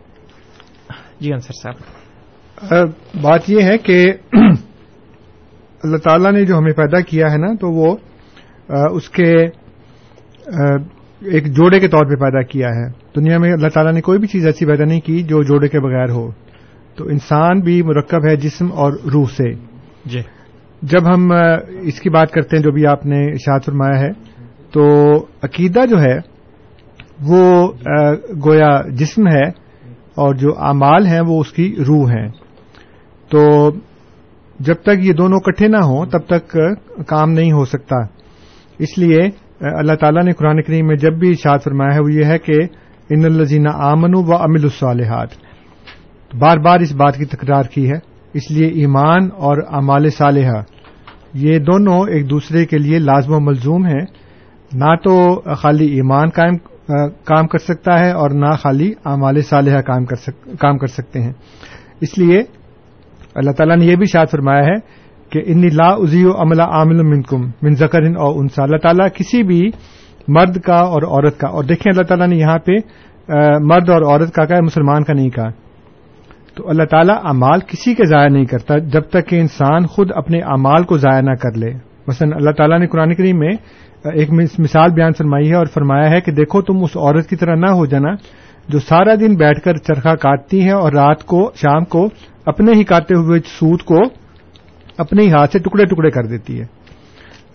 جی انصر صاحب، بات یہ ہے کہ اللہ تعالیٰ نے جو ہمیں پیدا کیا ہے نا، تو وہ اس کے ایک جوڑے کے طور پہ پیدا کیا ہے۔ دنیا میں اللہ تعالیٰ نے کوئی بھی چیز ایسی پیدا نہیں کی جو جوڑے کے بغیر ہو، تو انسان بھی مرکب ہے جسم اور روح سے۔ جب ہم اس کی بات کرتے ہیں جو بھی آپ نے ارشاد فرمایا ہے تو عقیدہ جو ہے وہ گویا جسم ہے اور جو اعمال ہیں وہ اس کی روح ہیں. تو جب تک یہ دونوں اکٹھے نہ ہوں تب تک کام نہیں ہو سکتا. اس لیے اللہ تعالیٰ نے قرآن کریم میں جب بھی ارشاد فرمایا ہے وہ یہ ہے کہ ان الذین آمنوا وعملوا الصالحات, بار بار اس بات کی تکرار کی ہے. اس لیے ایمان اور اعمال صالحہ یہ دونوں ایک دوسرے کے لیے لازم و ملزوم ہیں, نہ تو خالی ایمان کام کر سکتا ہے اور نہ خالی اعمال صالحہ کام کر سکتے ہیں. اس لیے اللہ تعالیٰ نے یہ بھی شاد فرمایا ہے کہ انی لا اضیع عمل عامل منکم من ذکر او انثی. اللہ تعالیٰ کسی بھی مرد کا اور عورت کا, اور دیکھیں اللہ تعالیٰ نے یہاں پہ مرد اور عورت کا کہا ہے, مسلمان کا نہیں کہا. تو اللہ تعالیٰ اعمال کسی کے ضائع نہیں کرتا جب تک کہ انسان خود اپنے اعمال کو ضائع نہ کر لے. مثلا اللہ تعالیٰ نے قرآن کریم میں ایک مثال بیان فرمائی ہے اور فرمایا ہے کہ دیکھو تم اس عورت کی طرح نہ ہو جانا جو سارا دن بیٹھ کر چرخہ کاٹتی ہے اور رات کو شام کو اپنے ہی کاٹے ہوئے سوت کو اپنے ہی ہاتھ سے ٹکڑے ٹکڑے کر دیتی ہے.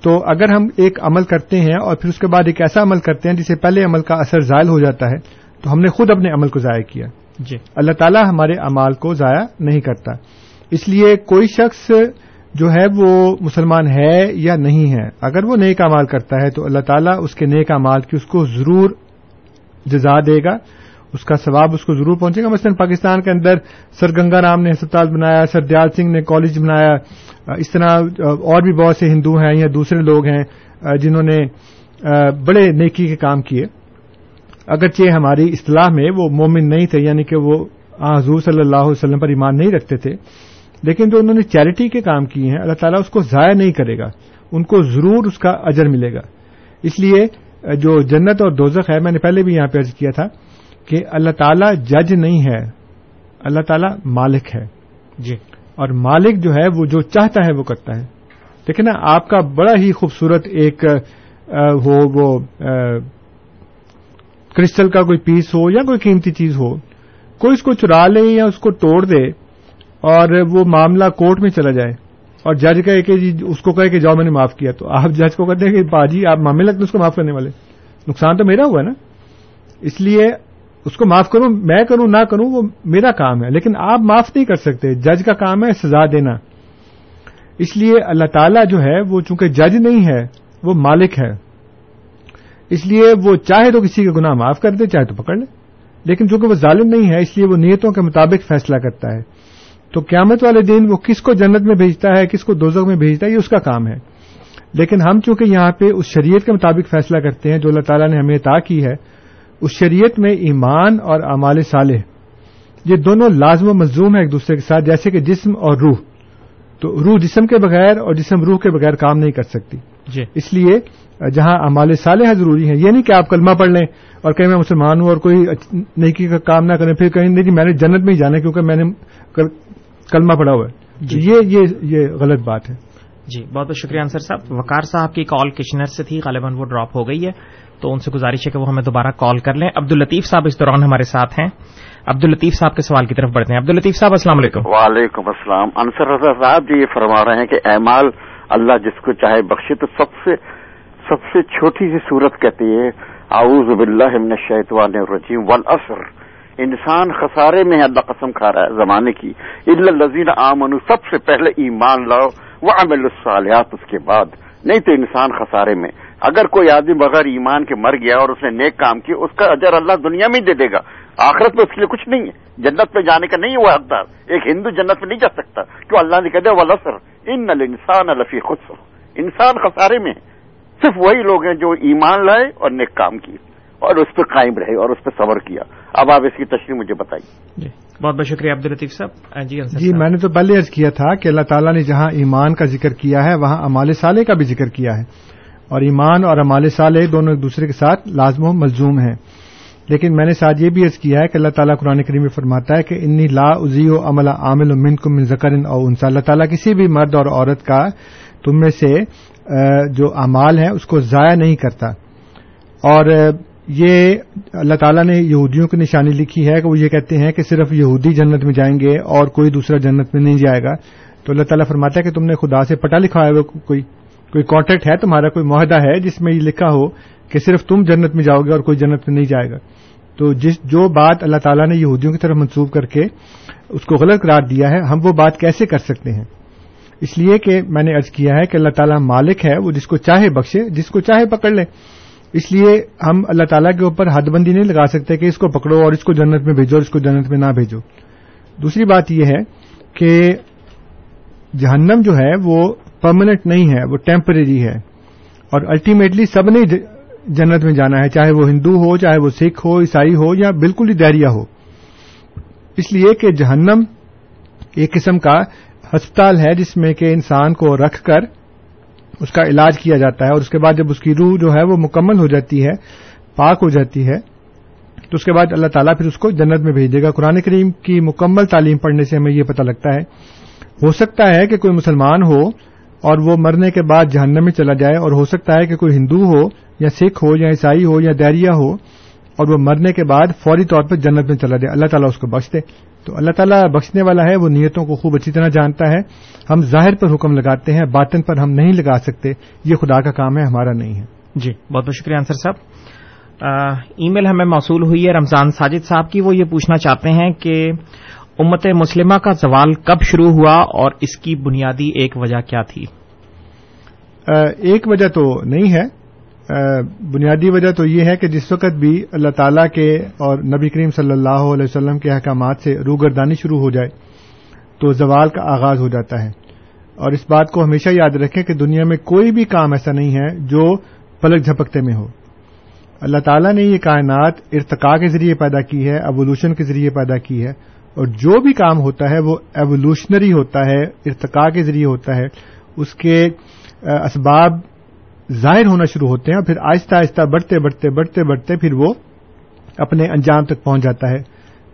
تو اگر ہم ایک عمل کرتے ہیں اور پھر اس کے بعد ایک ایسا عمل کرتے ہیں جسے پہلے عمل کا اثر زائل ہو جاتا ہے تو ہم نے خود اپنے عمل کو ضائع کیا. جی, اللہ تعالیٰ ہمارے اعمال کو ضائع نہیں کرتا. اس لیے کوئی شخص جو ہے وہ مسلمان ہے یا نہیں ہے, اگر وہ نیک اعمال کرتا ہے تو اللہ تعالیٰ اس کے نیک اعمال کی اس کو ضرور جزا دے گا, اس کا ثواب اس کو ضرور پہنچے گا. مثلا پاکستان کے اندر سر گنگا رام نے ہسپتال بنایا, سر دیال سنگھ نے کالج بنایا, اس طرح اور بھی بہت سے ہندو ہیں یا دوسرے لوگ ہیں جنہوں نے بڑے نیکی کے کام کیے, اگرچہ ہماری اصطلاح میں وہ مومن نہیں تھے, یعنی کہ وہ حضور صلی اللہ علیہ وسلم پر ایمان نہیں رکھتے تھے, لیکن جو انہوں نے چیریٹی کے کام کیے ہیں اللہ تعالیٰ اس کو ضائع نہیں کرے گا, ان کو ضرور اس کا اجر ملے گا. اس لیے جو جنت اور دوزخ ہے, میں نے پہلے بھی یہاں پہ عرض کیا تھا کہ اللہ تعالیٰ جج نہیں ہے, اللہ تعالیٰ مالک ہے. جی, اور مالک جو ہے وہ جو چاہتا ہے وہ کرتا ہے. دیکھیں نا, آپ کا بڑا ہی خوبصورت ایک وہ کرسٹل کا کوئی پیس ہو یا کوئی قیمتی چیز ہو, کوئی اس کو چرا لے یا اس کو توڑ دے اور وہ معاملہ کورٹ میں چلا جائے اور جج کہے کہ جی اس کو کہے کہ جاؤ میں نے معاف کیا, تو آپ جج کو کہتے ہیں کہ باجی آپ معاملے لگتے اس کو معاف کرنے والے, نقصان تو میرا ہوا ہے نا, اس لیے اس کو معاف کروں میں کروں نہ کروں وہ میرا کام ہے, لیکن آپ معاف نہیں کر سکتے, جج کا کام ہے سزا دینا. اس لیے اللہ تعالیٰ جو ہے وہ چونکہ جج نہیں ہے وہ مالک ہے, اس لیے وہ چاہے تو کسی کے گناہ معاف کر دے چاہے تو پکڑ لے, لیکن چونکہ وہ ظالم نہیں ہے اس لیے وہ نیتوں کے مطابق فیصلہ کرتا ہے. تو قیامت والے دن وہ کس کو جنت میں بھیجتا ہے کس کو دوزخ میں بھیجتا ہے یہ اس کا کام ہے, لیکن ہم چونکہ یہاں پہ اس شریعت کے مطابق فیصلہ کرتے ہیں جو اللہ تعالیٰ نے ہمیں عطا کی ہے. اس شریعت میں ایمان اور اعمال صالح یہ دونوں لازم و ملزوم ہیں ایک دوسرے کے ساتھ, جیسے کہ جسم اور روح. تو روح جسم کے بغیر اور جسم روح کے بغیر کام نہیں کر سکتی. جی, اس لیے جہاں اعمال صالحہ ضروری ہیں, یہ نہیں کہ آپ کلمہ پڑھ لیں اور کہیں میں مسلمان ہوں اور کوئی نیکی کا کام نہ کریں, پھر کہیں نہیں جی میں نے جنت میں ہی جانا کیونکہ میں نے کلمہ پڑھا ہوا ہے. جی, یہ غلط بات ہے. جی, بہت بہت شکریہ انصر صاحب. وقار صاحب کی کال کشنر سے تھی, غالباً وہ ڈراپ ہو گئی ہے, تو ان سے گزارش ہے کہ وہ ہمیں دوبارہ کال کر لیں. عبد اللطیف صاحب اس دوران ہمارے ساتھ ہیں, عبد اللطیف صاحب کے سوال کی طرف بڑھتے ہیں. عبد اللطیف صاحب السلام علیکم. وعلیکم السلام. انصر رضا صاحب جی یہ فرما رہے ہیں کہ اعمال اللہ جس کو چاہے بخشے, تو سب سے چھوٹی سی صورت کہتی ہے اعوذ باللہ من الشیطان الرجیم والعصر. انسان خسارے میں ہے, اللہ قسم کھا رہا ہے زمانے کی. الا الذین آمنوا, سب سے پہلے ایمان لاؤ, وعملوا الصالحات اس کے بعد, نہیں تو انسان خسارے میں. اگر کوئی آدمی بغیر ایمان کے مر گیا اور اس نے نیک کام کیا اس کا اجر اللہ دنیا میں ہی دے دے گا, آخرت میں اس کے لیے کچھ نہیں ہے, جنت میں جانے کا نہیں ہوا حقدار. ایک ہندو جنت میں نہیں جا سکتا کیوں, اللہ نے کہہ دیا والعصر ان الانسان لفی خسر, انسان خسارے میں ہے. صرف وہی لوگ ہیں جو ایمان لائے اور نیک کام کی اور اس پہ قائم رہے اور اس پہ صبر کیا. اب آپ اس کی تشریح مجھے بتائیے. بہت بہت شکریہ عبد اللطیف صاحب. جی, میں نے تو پہلے عرض کیا تھا کہ اللہ تعالیٰ نے جہاں ایمان کا ذکر کیا ہے وہاں اعمال صالح کا بھی ذکر کیا ہے, اور ایمان اور اعمال صالح دونوں ایک دوسرے کے ساتھ لازم و ملزوم ہیں. لیکن میں نے ساتھ یہ بھی عرض کیا ہے کہ اللہ تعالیٰ قرآن کریم میں فرماتا ہے کہ انی لا اضیع عمل عامل منکم من ذکر او انثی. اللہ تعالیٰ کسی بھی مرد اور عورت کا تم میں سے جو اعمال ہیں اس کو ضائع نہیں کرتا. اور یہ اللہ تعالیٰ نے یہودیوں کی نشانی لکھی ہے کہ وہ یہ کہتے ہیں کہ صرف یہودی جنت میں جائیں گے اور کوئی دوسرا جنت میں نہیں جائے گا, تو اللہ تعالیٰ فرماتا ہے کہ تم نے خدا سے پٹا لکھا ہے, کوئی کانٹریکٹ ہے تمہارا, کوئی معاہدہ ہے جس میں یہ لکھا ہو کہ صرف تم جنت میں جاؤ گے اور کوئی جنت میں نہیں جائے گا. تو جو بات اللہ تعالیٰ نے یہودیوں کی طرف منسوب کر کے اس کو غلط قرار دیا ہے, ہم وہ بات کیسے کر سکتے ہیں؟ اس لیے کہ میں نے عرض کیا ہے کہ اللہ تعالیٰ مالک ہے, وہ جس کو چاہے بخشے, جس کو چاہے پکڑ لے. اس لیے ہم اللہ تعالیٰ کے اوپر حد بندی نہیں لگا سکتے کہ اس کو پکڑو اور اس کو جنت میں بھیجو اور اس کو جنت میں نہ بھیجو. دوسری بات یہ ہے کہ جہنم جو ہے وہ پرماننٹ نہیں ہے, وہ ٹیمپریری ہے, اور الٹیمیٹلی سب نے جنت میں جانا ہے, چاہے وہ ہندو ہو, چاہے وہ سکھ ہو, عیسائی ہو, یا بالکل ہی دہریہ ہو. اس لیے کہ جہنم ایک قسم کا ہسپتال ہے جس میں کہ انسان کو رکھ کر اس کا علاج کیا جاتا ہے, اور اس کے بعد جب اس کی روح جو ہے وہ مکمل ہو جاتی ہے, پاک ہو جاتی ہے, تو اس کے بعد اللہ تعالیٰ پھر اس کو جنت میں بھیج دے گا. قرآن کریم کی مکمل تعلیم پڑھنے سے ہمیں یہ پتہ لگتا ہے. ہو سکتا ہے کہ کوئی مسلمان ہو اور وہ مرنے کے بعد جہنم میں چلا جائے, اور ہو سکتا ہے کہ کوئی ہندو ہو یا سکھ ہو یا عیسائی ہو یا دہریہ ہو اور وہ مرنے کے بعد فوری طور پر جنت میں چلا جائے, اللہ تعالیٰ اس کو بخش دے. تو اللہ تعالیٰ بخشنے والا ہے, وہ نیتوں کو خوب اچھی طرح جانتا ہے. ہم ظاہر پر حکم لگاتے ہیں, باطن پر ہم نہیں لگا سکتے, یہ خدا کا کام ہے, ہمارا نہیں ہے. جی بہت بہت شکریہ انصر صاحب. ای میل ہمیں موصول ہوئی ہے رمضان ساجد صاحب کی, وہ یہ پوچھنا چاہتے ہیں کہ امت مسلمہ کا زوال کب شروع ہوا اور اس کی بنیادی ایک وجہ کیا تھی؟ ایک وجہ تو نہیں ہے, بنیادی وجہ تو یہ ہے کہ جس وقت بھی اللہ تعالیٰ کے اور نبی کریم صلی اللہ علیہ وسلم کے احکامات سے روگردانی شروع ہو جائے تو زوال کا آغاز ہو جاتا ہے. اور اس بات کو ہمیشہ یاد رکھیں کہ دنیا میں کوئی بھی کام ایسا نہیں ہے جو پلک جھپکتے میں ہو. اللہ تعالیٰ نے یہ کائنات ارتقاء کے ذریعے پیدا کی ہے, ایوولوشن کے ذریعے پیدا کی ہے, اور جو بھی کام ہوتا ہے وہ ایوولوشنری ہوتا ہے, ارتقاء کے ذریعے ہوتا ہے. اس کے اسباب ظاہر ہونا شروع ہوتے ہیں اور پھر آہستہ آہستہ بڑھتے بڑھتے بڑھتے بڑھتے پھر وہ اپنے انجام تک پہنچ جاتا ہے.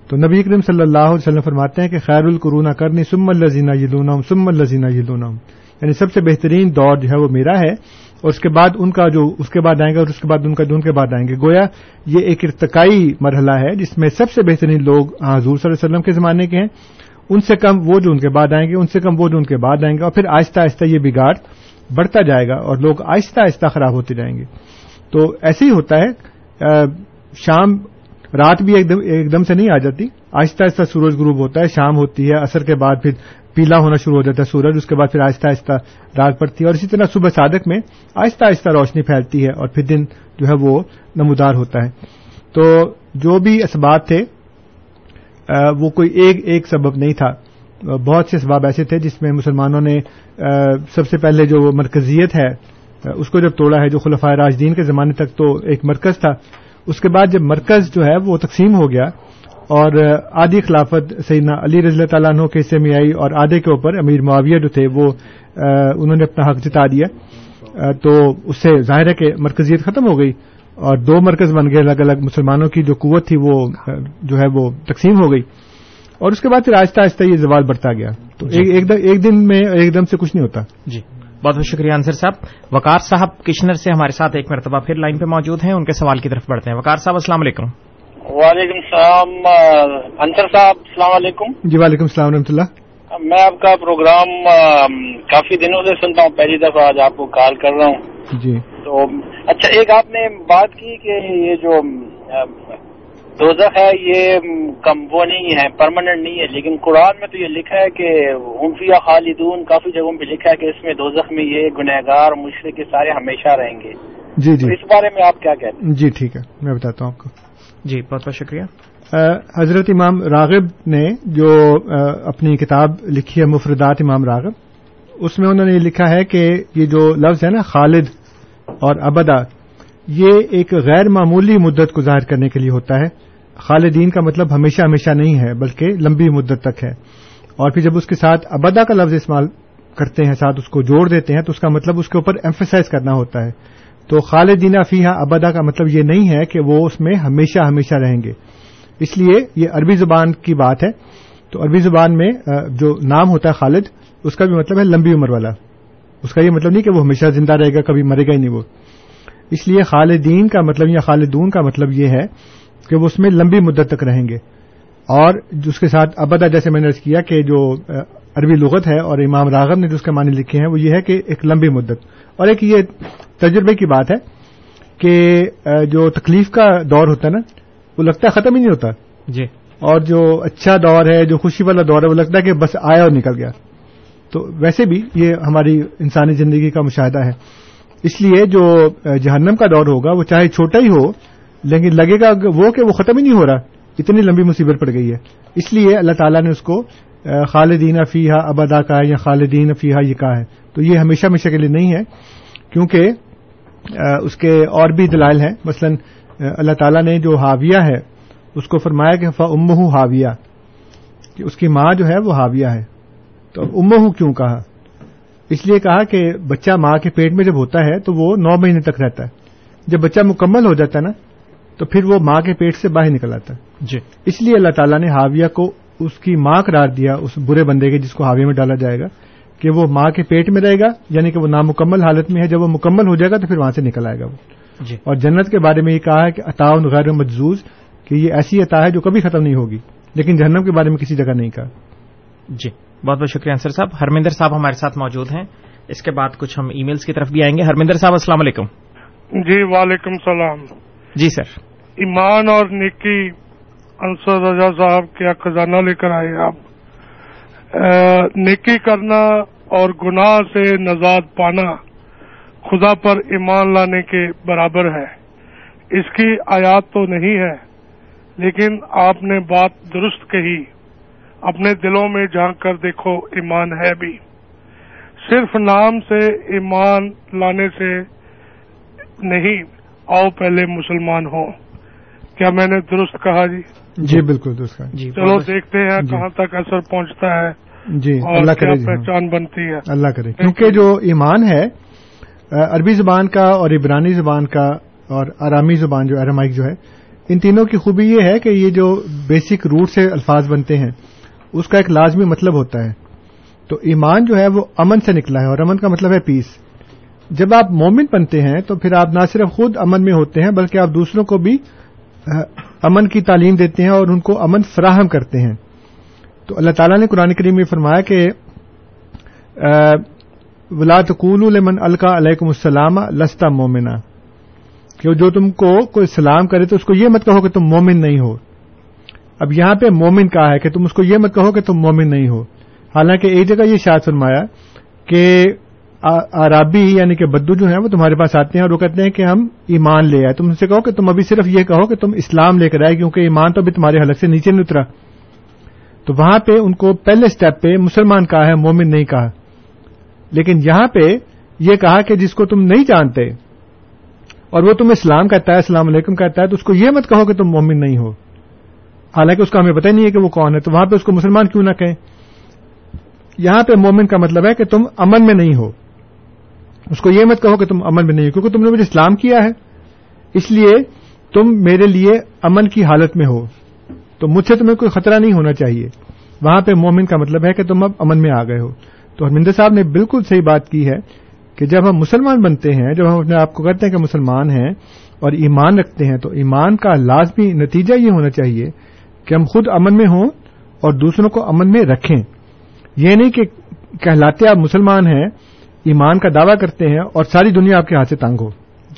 تو نبی کریم صلی اللہ علیہ وسلم فرماتے ہیں کہ خیر القرون قرنی ثم الذین یلونہم ثم الذین یلونہم, یعنی سب سے بہترین دور جو ہے وہ میرا ہے, اور اس کے بعد ان کا جو اس کے بعد آئیں گے, اور اس کے بعد ان کا جو ان کے بعد آئیں گے. گویا یہ ایک ارتقائی مرحلہ ہے جس میں سب سے بہترین لوگ حضور صلی اللہ علیہ وسلم کے زمانے کے ہیں, ان سے کم وہ جو ان کے بعد آئیں گے, ان سے کم وہ جو ان کے بعد آئیں گے, اور پھر آہستہ آہستہ یہ بگاڑ بڑھتا جائے گا اور لوگ آہستہ آہستہ خراب ہوتے جائیں گے. تو ایسے ہی ہوتا ہے, شام رات بھی ایک دم سے نہیں آ جاتی, آہستہ آہستہ سورج غروب ہوتا ہے, شام ہوتی ہے, عصر کے بعد پھر پیلا ہونا شروع ہو جاتا ہے سورج, اس کے بعد پھر آہستہ آہستہ رات پڑتی ہے, اور اسی طرح صبح صادق میں آہستہ آہستہ روشنی پھیلتی ہے اور پھر دن جو ہے وہ نمودار ہوتا ہے. تو جو بھی اسباب تھے وہ کوئی ایک سبب نہیں تھا, بہت سے اسباب ایسے تھے جس میں مسلمانوں نے سب سے پہلے جو مرکزیت ہے اس کو جب توڑا ہے, جو خلفائے راشدین کے زمانے تک تو ایک مرکز تھا, اس کے بعد جب مرکز جو ہے وہ تقسیم ہو گیا اور آدھی خلافت سیدنا علی رضی اللہ تعالیٰ عنہ کے حصے میں آئی, اور آدھے کے اوپر امیر معاویہ جو تھے وہ انہوں نے اپنا حق جتا دیا, تو اس سے ظاہر ہے کہ مرکزیت ختم ہو گئی اور دو مرکز بن گئے الگ الگ, مسلمانوں کی جو قوت تھی وہ جو ہے وہ تقسیم ہو گئی, اور اس کے بعد پھر آہستہ آہستہ یہ زوال بڑھتا گیا. تو ایک دن میں ایک دم سے کچھ نہیں ہوتا. جی بہت بہت شکریہ انصر صاحب. وقار صاحب کشنر سے ہمارے ساتھ ایک مرتبہ پھر لائن پہ موجود ہیں, ان کے سوال کی طرف بڑھتے ہیں. وقار صاحب السلام علیکم. وعلیکم السلام انصر صاحب. السلام علیکم. جی وعلیکم السلام ورحمۃ اللہ. میں آپ کا پروگرام کافی دنوں سے سنتا ہوں, پہلی دفعہ آج آپ کو کال کر رہا ہوں. جی تو اچھا, ایک آپ نے بات کی کہ یہ جو دوزخ ہے یہ وہ نہیں ہے, پرماننٹ نہیں ہے, لیکن قرآن میں تو یہ لکھا ہے کہ ہم فیہا خالدون, کافی جگہوں پہ لکھا ہے کہ اس میں دوزخ میں یہ گنہگار اور مشرک سارے ہمیشہ رہیں گے. جی جی, اس بارے میں آپ کیا کہتے ہیں؟ جی ٹھیک ہے, میں بتاتا ہوں آپ کو. جی بہت بہت شکریہ. حضرت امام راغب نے جو اپنی کتاب لکھی ہے مفردات امام راغب, اس میں انہوں نے یہ لکھا ہے کہ یہ جو لفظ ہے نا خالد اور ابدا, یہ ایک غیر معمولی مدت کو ظاہر کرنے کے لیے ہوتا ہے. خالدین کا مطلب ہمیشہ ہمیشہ نہیں ہے بلکہ لمبی مدت تک ہے, اور پھر جب اس کے ساتھ ابدا کا لفظ استعمال کرتے ہیں, ساتھ اس کو جوڑ دیتے ہیں, تو اس کا مطلب اس کے اوپر ایمفیسائز کرنا ہوتا ہے. تو خالدین فیہا ابدا کا مطلب یہ نہیں ہے کہ وہ اس میں ہمیشہ ہمیشہ رہیں گے. اس لیے یہ عربی زبان کی بات ہے, تو عربی زبان میں جو نام ہوتا ہے خالد, اس کا بھی مطلب ہے لمبی عمر والا. اس کا یہ مطلب نہیں کہ وہ ہمیشہ زندہ رہے گا, کبھی مرے گا ہی نہیں وہ. اس لیے خالدین کا مطلب یا خالدون کا مطلب یہ ہے کہ وہ اس میں لمبی مدت تک رہیں گے, اور اس کے ساتھ ابدا جیسے میں نے عرض کیا کہ جو عربی لغت ہے اور امام راغب نے جو اس کے معنی لکھے ہیں وہ یہ ہے کہ ایک لمبی مدت اور ایک یہ تجربے کی بات ہے کہ جو تکلیف کا دور ہوتا ہے نا وہ لگتا ہے ختم ہی نہیں ہوتا جی, اور جو اچھا دور ہے جو خوشی والا دور ہے وہ لگتا ہے کہ بس آیا اور نکل گیا. تو ویسے بھی یہ ہماری انسانی زندگی کا مشاہدہ ہے, اس لیے جو جہنم کا دور ہوگا وہ چاہے چھوٹا ہی ہو لیکن لگے گا وہ کہ وہ ختم ہی نہیں ہو رہا, اتنی لمبی مصیبت پڑ گئی ہے. اس لیے اللہ تعالیٰ نے اس کو خالدین فیہا ابدا کہا ہے یا خالدین فیہا یہ کہا ہے, تو یہ ہمیشہ ہمیشہ کے لیے نہیں ہے کیونکہ اس کے اور بھی دلائل ہیں. مثلا اللہ تعالیٰ نے جو حاویہ ہے اس کو فرمایا کہ فأمہ حاویہ, کہ اس کی ماں جو ہے وہ حاویہ ہے. تو امہ کیوں کہا؟ اس لیے کہا کہ بچہ ماں کے پیٹ میں جب ہوتا ہے تو وہ 9 مہینے تک رہتا ہے, جب بچہ مکمل ہو جاتا ہے نا تو پھر وہ ماں کے پیٹ سے باہر نکل آتا ہے جی. اس لیے اللہ تعالیٰ نے حاویہ کو اس کی ماں قرار دیا, اس برے بندے کے جس کو حاویہ میں ڈالا جائے گا, کہ وہ ماں کے پیٹ میں رہے گا یعنی کہ وہ نامکمل حالت میں ہے, جب وہ مکمل ہو جائے گا تو پھر وہاں سے نکل آئے گا وہ جی. اور جنت کے بارے میں یہ کہا ہے کہ عطا غیر مجزوز, کہ یہ ایسی عطا ہے جو کبھی ختم نہیں ہوگی, لیکن جہنم کے بارے میں کسی جگہ نہیں کہا جی. بہت بہت شکریہ انصر صاحب. ہرمندر صاحب ہمارے ساتھ موجود ہیں, اس کے بعد کچھ ہم ای میلز کی طرف بھی آئیں گے. ہرمندر صاحب السلام علیکم. جی وعلیکم السلام. جی سر, ایمان اور نیکی انصر رضا صاحب کیا خزانہ لے کر آئے آپ. نیکی کرنا اور گناہ سے نجات پانا خدا پر ایمان لانے کے برابر ہے. اس کی آیات تو نہیں ہے لیکن آپ نے بات درست کہی, اپنے دلوں میں جھانک کر دیکھو ایمان ہے بھی. صرف نام سے ایمان لانے سے نہیں, آؤ پہلے مسلمان ہو. کیا میں نے درست کہا جی؟ جی بالکل درست کہا. چلو دیکھتے ہیں کہاں تک اثر پہنچتا ہے جی, اللہ کرے پہچان بنتی ہے, اللہ کرے. کیونکہ جو ایمان ہے عربی زبان کا اور عبرانی زبان کا اور آرامی زبان جو ارامائک جو ہے, ان تینوں کی خوبی یہ ہے کہ یہ جو بیسک روٹ سے الفاظ بنتے ہیں اس کا ایک لازمی مطلب ہوتا ہے. تو ایمان جو ہے وہ امن سے نکلا ہے اور امن کا مطلب ہے پیس. جب آپ مومن بنتے ہیں تو پھر آپ نہ صرف خود امن میں ہوتے ہیں بلکہ آپ دوسروں کو بھی امن کی تعلیم دیتے ہیں اور ان کو امن فراہم کرتے ہیں. تو اللہ تعالیٰ نے قرآن کریم میں فرمایا کہ وَلَا تَقُولُوا لِمَنْ أَلْقَى عَلَيْكُمُ السَّلَامَ لَسْتَ مُؤْمِنًا, کہ جو تم کو کوئی سلام کرے تو اس کو یہ مت کہو کہ تم مومن نہیں ہو. اب یہاں پہ مومن کہا ہے کہ تم اس کو یہ مت کہو کہ تم مومن نہیں ہو, حالانکہ ایک جگہ یہ شاید فرمایا کہ عربی یعنی کہ بدو جو ہیں وہ تمہارے پاس آتے ہیں اور وہ کہتے ہیں کہ ہم ایمان لے آئے, تم ان سے کہو کہ تم ابھی صرف یہ کہو کہ تم اسلام لے کر آئے کیونکہ ایمان تو ابھی تمہارے حلق سے نیچے نہیں اترا. تو وہاں پہ ان کو پہلے سٹیپ پہ مسلمان کہا ہے, مومن نہیں کہا. لیکن یہاں پہ یہ کہا کہ جس کو تم نہیں جانتے اور وہ تمہیں اسلام کہتا ہے, السلام علیکم کہتا ہے, تو اس کو یہ مت کہو کہ تم مومن نہیں ہو, حالانکہ اس کا ہمیں پتہ نہیں ہے کہ وہ کون ہے, تو وہاں پہ اس کو مسلمان کیوں نہ کہیں. یہاں پہ مومن کا مطلب ہے کہ تم امن میں نہیں ہو, اس کو یہ مت کہو کہ تم امن میں نہیں ہو کیونکہ تم نے مجھے اسلام کیا ہے, اس لیے تم میرے لیے امن کی حالت میں ہو, تو مجھ سے تمہیں کوئی خطرہ نہیں ہونا چاہیے. وہاں پہ مومن کا مطلب ہے کہ تم اب امن میں آ گئے ہو. تو ہرمندر صاحب نے بالکل صحیح بات کی ہے کہ جب ہم مسلمان بنتے ہیں, جب ہم اپنے آپ کو کہتے ہیں کہ مسلمان ہیں اور ایمان رکھتے ہیں, تو ایمان کا لازمی نتیجہ یہ ہونا چاہیے کہ ہم خود امن میں ہوں اور دوسروں کو امن میں رکھیں. یہ نہیں کہ کہلاتے آپ مسلمان ہیں, ایمان کا دعویٰ کرتے ہیں اور ساری دنیا آپ کے ہاتھ سے تنگ ہو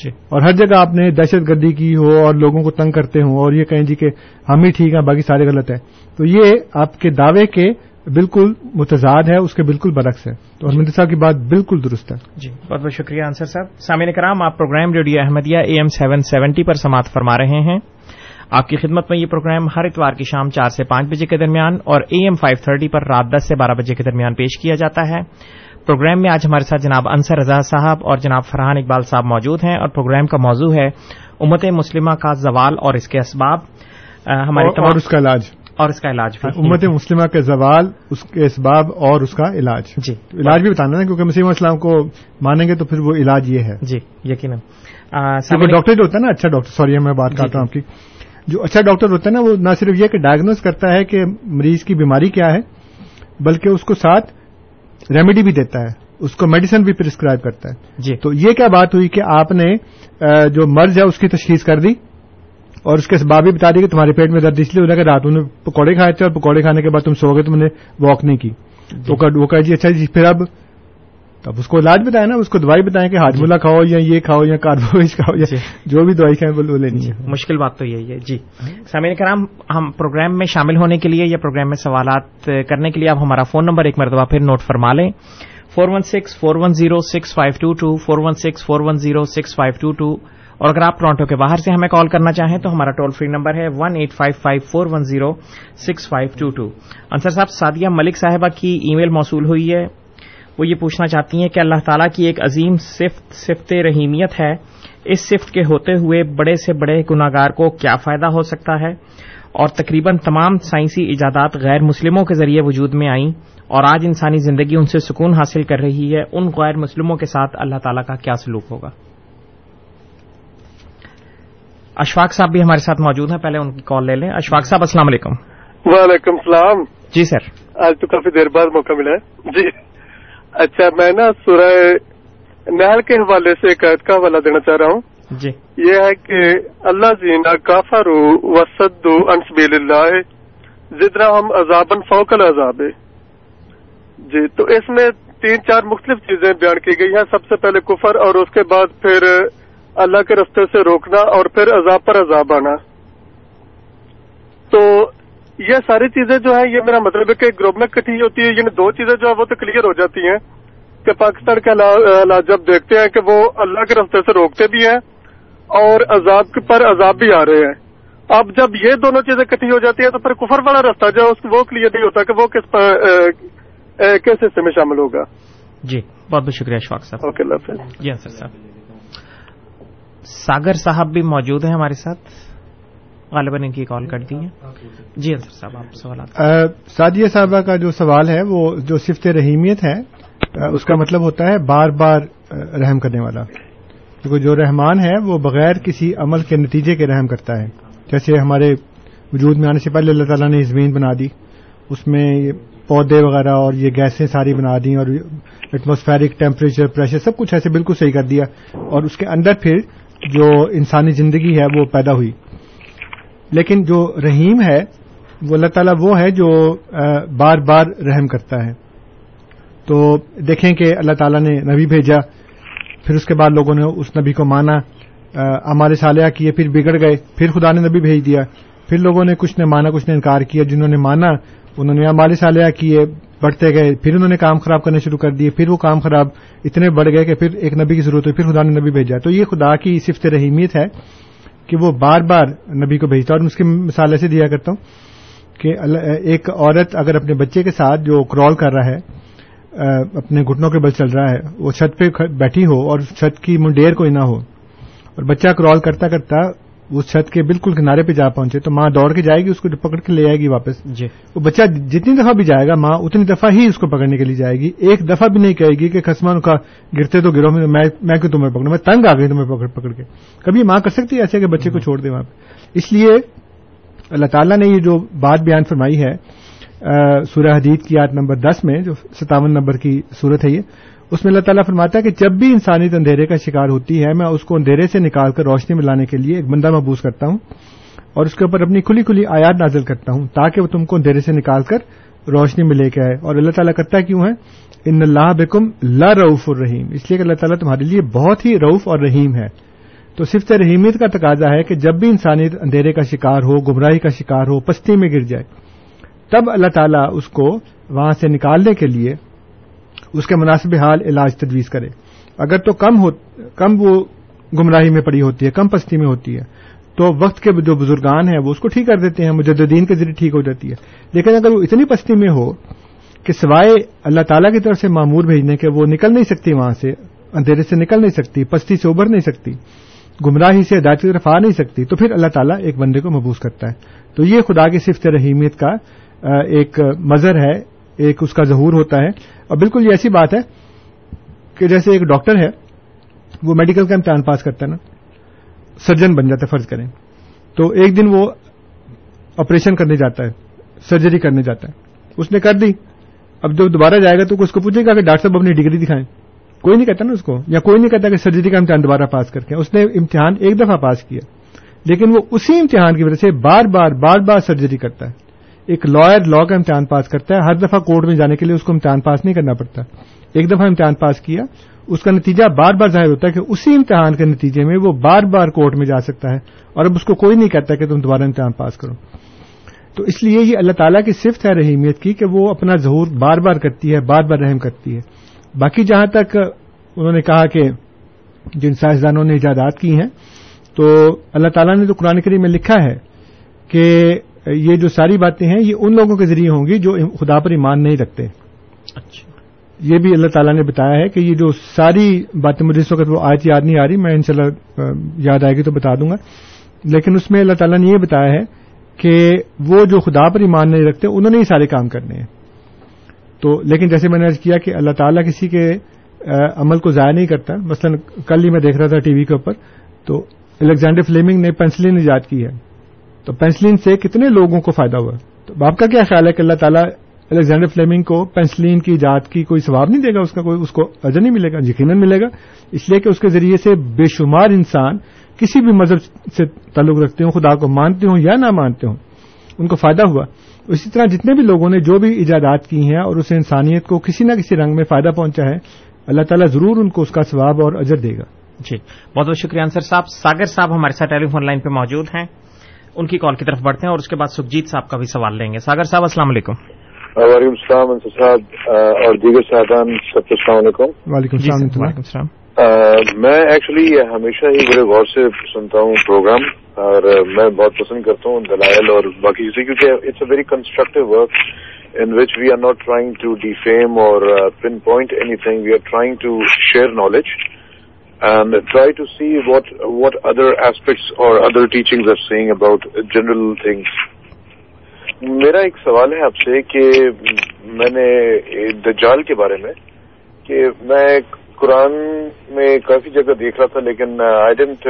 جی, اور ہر جگہ آپ نے دہشت گردی کی ہو اور لوگوں کو تنگ کرتے ہوں اور یہ کہیں جی کہ ہم ہی ٹھیک ہیں باقی سارے غلط ہیں, تو یہ آپ کے دعوے کے بالکل متضاد ہے, اس کے بالکل برعکس ہے. تو ہرمندر صاحب کی بات بالکل درست ہے جی. بہت بہت شکریہ انصر صاحب. سامعین کرام, آپ پروگرام ریڈیو احمدیہ AM 770 پر سماعت فرما رہے ہیں. آپ کی خدمت میں یہ پروگرام ہر اتوار کی شام 4 سے 5 بجے کے درمیان اور AM 530 پر رات 10 سے 12 بجے کے درمیان پیش کیا جاتا ہے. پروگرام میں آج ہمارے ساتھ جناب انصر رضا صاحب اور جناب فرحان اقبال صاحب موجود ہیں اور پروگرام کا موضوع ہے امت مسلمہ کا زوال اور اس کے اسباب. ہمارے اس کا علاج بھی, امت مسلمہ کا زوال, اس کے اسباب اور اس کا علاج جی, علاج بھی بتانا ہے کیونکہ مسلم اسلام کو مانیں گے تو پھر وہ علاج یہ ہے جی. یقیناً ڈاکٹر جو ہوتا ہے نا, اچھا ڈاکٹر, سوری میں بات کرتا ہوں آپ کی, جو اچھا ڈاکٹر ہوتا ہے نا وہ نہ صرف یہ کہ ڈائگنوز کرتا ہے کہ مریض کی بیماری کیا ہے بلکہ اس کو ساتھ ریمیڈی بھی دیتا ہے, اس کو میڈیسن بھی پرسکرائب کرتا ہے جی. تو یہ کیا بات ہوئی کہ آپ نے جو مرض ہے اس کی تشخیص کر دی اور اس کے اسباب بھی بتا دی کہ تمہارے پیٹ میں درد اس لیے ہو رہا ہے کہ رات میں پکوڑے کھائے تھے اور پکوڑے کھانے کے بعد تم سو گئے, تم نے واک نہیں کی. تو وہ کہا جی اچھا جی پھر اب اس کو علاج بتائیں نا, اس کو دوائی بتائیں کہ ہاجمولہ کھاؤ یا یہ کھاؤ یا کاربوہائیڈریٹ کھاؤ یا جو بھی دوائی کھائیں وہ لینی ہے. مشکل بات تو یہی ہے. جی سامعین کرام, ہم پروگرام میں شامل ہونے کے لیے یا پروگرام میں سوالات کرنے کے لیے آپ ہمارا فون نمبر ایک مرتبہ پھر نوٹ فرما لیں 4164106522 4164106522, اور اگر آپ ٹورانٹو کے باہر سے ہمیں کال کرنا چاہیں تو ہمارا ٹول فری نمبر ہے 1855410652. انصر صاحب, سعدیہ ملک صاحبہ کی ای میل موصول ہوئی ہے. وہ یہ پوچھنا چاہتی ہیں کہ اللہ تعالیٰ کی ایک عظیم صفت رحیمیت ہے, اس صفت کے ہوتے ہوئے بڑے سے بڑے گناہ گار کو کیا فائدہ ہو سکتا ہے؟ اور تقریباً تمام سائنسی ایجادات غیر مسلموں کے ذریعے وجود میں آئیں اور آج انسانی زندگی ان سے سکون حاصل کر رہی ہے, ان غیر مسلموں کے ساتھ اللہ تعالیٰ کا کیا سلوک ہوگا؟ اشفاق صاحب بھی ہمارے ساتھ موجود ہیں, پہلے ان کی کال لے لیں. اشفاق صاحب السلام علیکم. وعلیکم السلام. جی سر, آج تو کافی دیر بعد موقع ملا ہے. جی اچھا, میں نا سورہ نحل کے حوالے سے ایک آیت کا حوالہ دینا چاہ رہا ہوں. جی یہ ہے کہ اللہ زینا کافروا وصدوا عن سبیل اللہ زدناہم عذابا فوق العذاب. جی تو اس میں تین چار مختلف چیزیں بیان کی گئی ہیں. سب سے پہلے کفر, اور اس کے بعد پھر اللہ کے رستے سے روکنا, اور پھر عذاب پر عذاب آنا. تو یہ ساری چیزیں جو ہیں, یہ میرا مطلب ہے کہ گروپ میں اکٹھی ہوتی ہے. یعنی دو چیزیں جو ہے وہ تو کلیئر ہو جاتی ہیں کہ پاکستان کے حالات جب دیکھتے ہیں کہ وہ اللہ کے راستے سے روکتے بھی ہیں اور عذاب پر عذاب بھی آ رہے ہیں. اب جب یہ دونوں چیزیں اکٹھی ہو جاتی ہیں تو پھر کفر والا راستہ جو ہے وہ کلیئر نہیں ہوتا کہ وہ کس حصے میں شامل ہوگا. جی بہت بہت شکریہ اشفاق صاحب. اوکے اللہ حافظ. جی انصر صاحب. ساگر صاحب بھی موجود ہیں ہمارے ساتھ, غالباً ان کی کال کر دی ہے. جی انصر صاحب آپ سوالات. سعدیہ صاحبہ کا جو سوال ہے وہ جو صفت رحیمیت ہے اس کا مطلب ہوتا ہے بار بار رحم کرنے والا, کیونکہ جو رحمان ہے وہ بغیر کسی عمل کے نتیجے کے رحم کرتا ہے. جیسے ہمارے وجود میں آنے سے پہلے اللہ تعالیٰ نے زمین بنا دی, اس میں یہ پودے وغیرہ اور یہ گیسیں ساری بنا دیں, اور ایٹماسفیرک ٹیمپریچر پریشر سب کچھ ایسے بالکل صحیح کر دیا, اور اس کے اندر پھر جو انسانی زندگی ہے وہ پیدا ہوئی. لیکن جو رحیم ہے وہ اللہ تعالیٰ وہ ہے جو بار بار رحم کرتا ہے. تو دیکھیں کہ اللہ تعالیٰ نے نبی بھیجا, پھر اس کے بعد لوگوں نے اس نبی کو مانا, اعمال صالحہ کیے, پھر بگڑ گئے, پھر خدا نے نبی بھیج دیا, پھر لوگوں نے کچھ نے مانا کچھ نے انکار کیا. جنہوں نے مانا انہوں نے اعمال صالحہ کیے, بڑھتے گئے, پھر انہوں نے کام خراب کرنے شروع کر دیے, پھر وہ کام خراب اتنے بڑھ گئے کہ پھر ایک نبی کی ضرورت ہوئی, پھر خدا نے نبی بھیجا. تو یہ خدا کی صفت رحیمیت ہے کہ وہ بار بار نبی کو بھیجتا. اور اس کی مثال ایسے دیا کرتا ہوں کہ ایک عورت اگر اپنے بچے کے ساتھ جو کرال کر رہا ہے, اپنے گھٹنوں کے بل چل رہا ہے, وہ چھت پہ بیٹھی ہو اور چھت کی منڈیر کوئی نہ ہو, اور بچہ کرال کرتا کرتا اس چھت کے بالکل کنارے پہ جا پہنچے, تو ماں دوڑ کے جائے گی, اس کو پکڑ کے لے آئے گی واپس. جی وہ بچہ جتنی دفعہ بھی جائے گا ماں اتنی دفعہ ہی اس کو پکڑنے کے لیے جائے گی, ایک دفعہ بھی نہیں کہے گی کہ خصمان کا گرتے تو گرو, میں کیوں تمہیں پکڑوں, میں تنگ آ گئی تمہیں پکڑ کے. کبھی ماں کر سکتی ہے ایسے کہ بچے کو چھوڑ دے وہاں پہ؟ اس لیے اللہ تعالیٰ نے یہ جو بات بیان فرمائی ہے سورہ حدید کی آیت نمبر 10 میں, جو 57 نمبر کی سورت ہے یہ, اس میں اللہ تعالیٰ فرماتا ہے کہ جب بھی انسانیت اندھیرے کا شکار ہوتی ہے, میں اس کو اندھیرے سے نکال کر روشنی میں لانے کے لیے ایک بندہ محبوس کرتا ہوں, اور اس کے اوپر اپنی کھلی کھلی آیات نازل کرتا ہوں تاکہ وہ تم کو اندھیرے سے نکال کر روشنی میں لے کے آئے. اور اللہ تعالیٰ کرتا کیوں ہے؟ ان اللہ بکم لرؤوف الرحیم, اس لیے کہ اللہ تعالیٰ تمہارے لیے بہت ہی رؤوف اور رحیم ہے. تو صفت رحیمیت کا تقاضا ہے کہ جب بھی انسانیت اندھیرے کا شکار ہو, گمراہی کا شکار ہو, پستی میں گر جائے, تب اللہ تعالیٰ اس کو وہاں سے نکالنے کے لیے اس کے مناسب حال علاج تجویز کرے. اگر تو کم وہ گمراہی میں پڑی ہوتی ہے, کم پستی میں ہوتی ہے, تو وقت کے جو بزرگان ہیں وہ اس کو ٹھیک کر دیتے ہیں, مجددین کے ذریعے ٹھیک ہو جاتی ہے. لیکن اگر وہ اتنی پستی میں ہو کہ سوائے اللہ تعالیٰ کی طرف سے مامور بھیجنے کے وہ نکل نہیں سکتی, وہاں سے اندھیرے سے نکل نہیں سکتی, پستی سے ابھر نہیں سکتی, گمراہی سے ہدایت کی طرف آ نہیں سکتی, تو پھر اللہ تعالیٰ ایک بندے کو محبوس کرتا ہے. تو یہ خدا کی صفت رحیمیت کا ایک مظہر ہے, ایک اس کا ظہور ہوتا ہے. اور بالکل یہ ایسی بات ہے کہ جیسے ایک ڈاکٹر ہے وہ میڈیکل کا امتحان پاس کرتا ہے نا, سرجن بن جاتا ہے فرض کریں, تو ایک دن وہ آپریشن کرنے جاتا ہے, سرجری کرنے جاتا ہے, اس نے کر دی. اب جب دوبارہ جائے گا تو اس کو پوچھے گا کہ ڈاکٹر صاحب اپنی ڈگری دکھائیں, کوئی نہیں کہتا نا اس کو, یا کوئی نہیں کہتا کہ سرجری کا امتحان دوبارہ پاس کر کے. اس نے امتحان ایک دفعہ پاس کیا لیکن وہ اسی امتحان کی وجہ سے بار بار سرجری کرتا ہے. ایک لائر لا کا امتحان پاس کرتا ہے, ہر دفعہ کورٹ میں جانے کے لیے اس کو امتحان پاس نہیں کرنا پڑتا. ایک دفعہ امتحان پاس کیا, اس کا نتیجہ بار بار ظاہر ہوتا ہے کہ اسی امتحان کے نتیجے میں وہ بار بار کورٹ میں جا سکتا ہے, اور اب اس کو کوئی نہیں کہتا کہ تم دوبارہ امتحان پاس کرو. تو اس لیے یہ اللہ تعالیٰ کی صفت ہے رحیمیت کی کہ وہ اپنا ظہور بار بار کرتی ہے, بار بار رحم کرتی ہے. باقی جہاں تک انہوں نے کہا کہ جن سائنسدانوں نے ایجادات کی ہیں, تو اللہ تعالیٰ نے تو قرآن کریم میں لکھا ہے کہ یہ جو ساری باتیں ہیں یہ ان لوگوں کے ذریعے ہوں گی جو خدا پر ایمان نہیں رکھتے. اچھا, یہ بھی اللہ تعالیٰ نے بتایا ہے کہ یہ جو ساری باتیں, مجھے اس وقت وہ آیت یاد نہیں آ رہی, میں انشاءاللہ یاد آئے گی تو بتا دوں گا, لیکن اس میں اللہ تعالیٰ نے یہ بتایا ہے کہ وہ جو خدا پر ایمان نہیں رکھتے انہوں نے یہ سارے کام کرنے ہیں. تو لیکن جیسے میں نے عرض کیا کہ اللہ تعالیٰ کسی کے عمل کو ضائع نہیں کرتا. مثلا کل ہی میں دیکھ رہا تھا ٹی وی کے اوپر, تو الیگزینڈر فلیمنگ نے پینسلین ایجاد کی ہے, تو پینسلین سے کتنے لوگوں کو فائدہ ہوا. تو آپ کا کیا خیال ہے کہ اللہ تعالیٰ الیگزینڈر فلیمنگ کو پینسلین کی ایجاد کی کوئی ثواب نہیں دے گا, اس کا کوئی اس کو اجر نہیں ملے گا؟ یقیناً ملے گا, اس لیے کہ اس کے ذریعے سے بے شمار انسان کسی بھی مذہب سے تعلق رکھتے ہوں, خدا کو مانتے ہوں یا نہ مانتے ہوں, ان کو فائدہ ہوا. اسی طرح جتنے بھی لوگوں نے جو بھی ایجادات کی ہیں اور اس انسانیت کو کسی نہ کسی رنگ میں فائدہ پہنچا ہے, اللہ تعالیٰ ضرور ان کو اس کا ثواب اور اجر دے گا. جی بہت بہت شکریہ انصر صاحب. ساگر صاحب ہمارے ساتھ ٹیلی فون لائن پہ موجود ہیں, ان کی کال کی طرف بڑھتے ہیں اور اس کے بعد سکھجیت صاحب کا بھی سوال لیں گے. ساگر صاحب السلام علیکم. وعلیکم السلام انصر صاحب اور دیگر صاحبان سب کو السلام علیکم. وعلیکم السلام. میں ایکچولی ہمیشہ ہی بڑے غور سے سنتا ہوں پروگرام, اور میں بہت پسند کرتا ہوں دلائل اور باقی چیزیں, کیونکہ it's a very constructive work in which we are not trying to defame or pinpoint anything, we are trying to share knowledge and try to see what other aspects or other teachings are saying about general things. میرا ایک سوال ہے آپ سے کہ میں نے دجال کے بارے میں, کہ میں قرآن میں کافی جگہ دیکھ رہا تھا, لیکن آئی ڈنٹ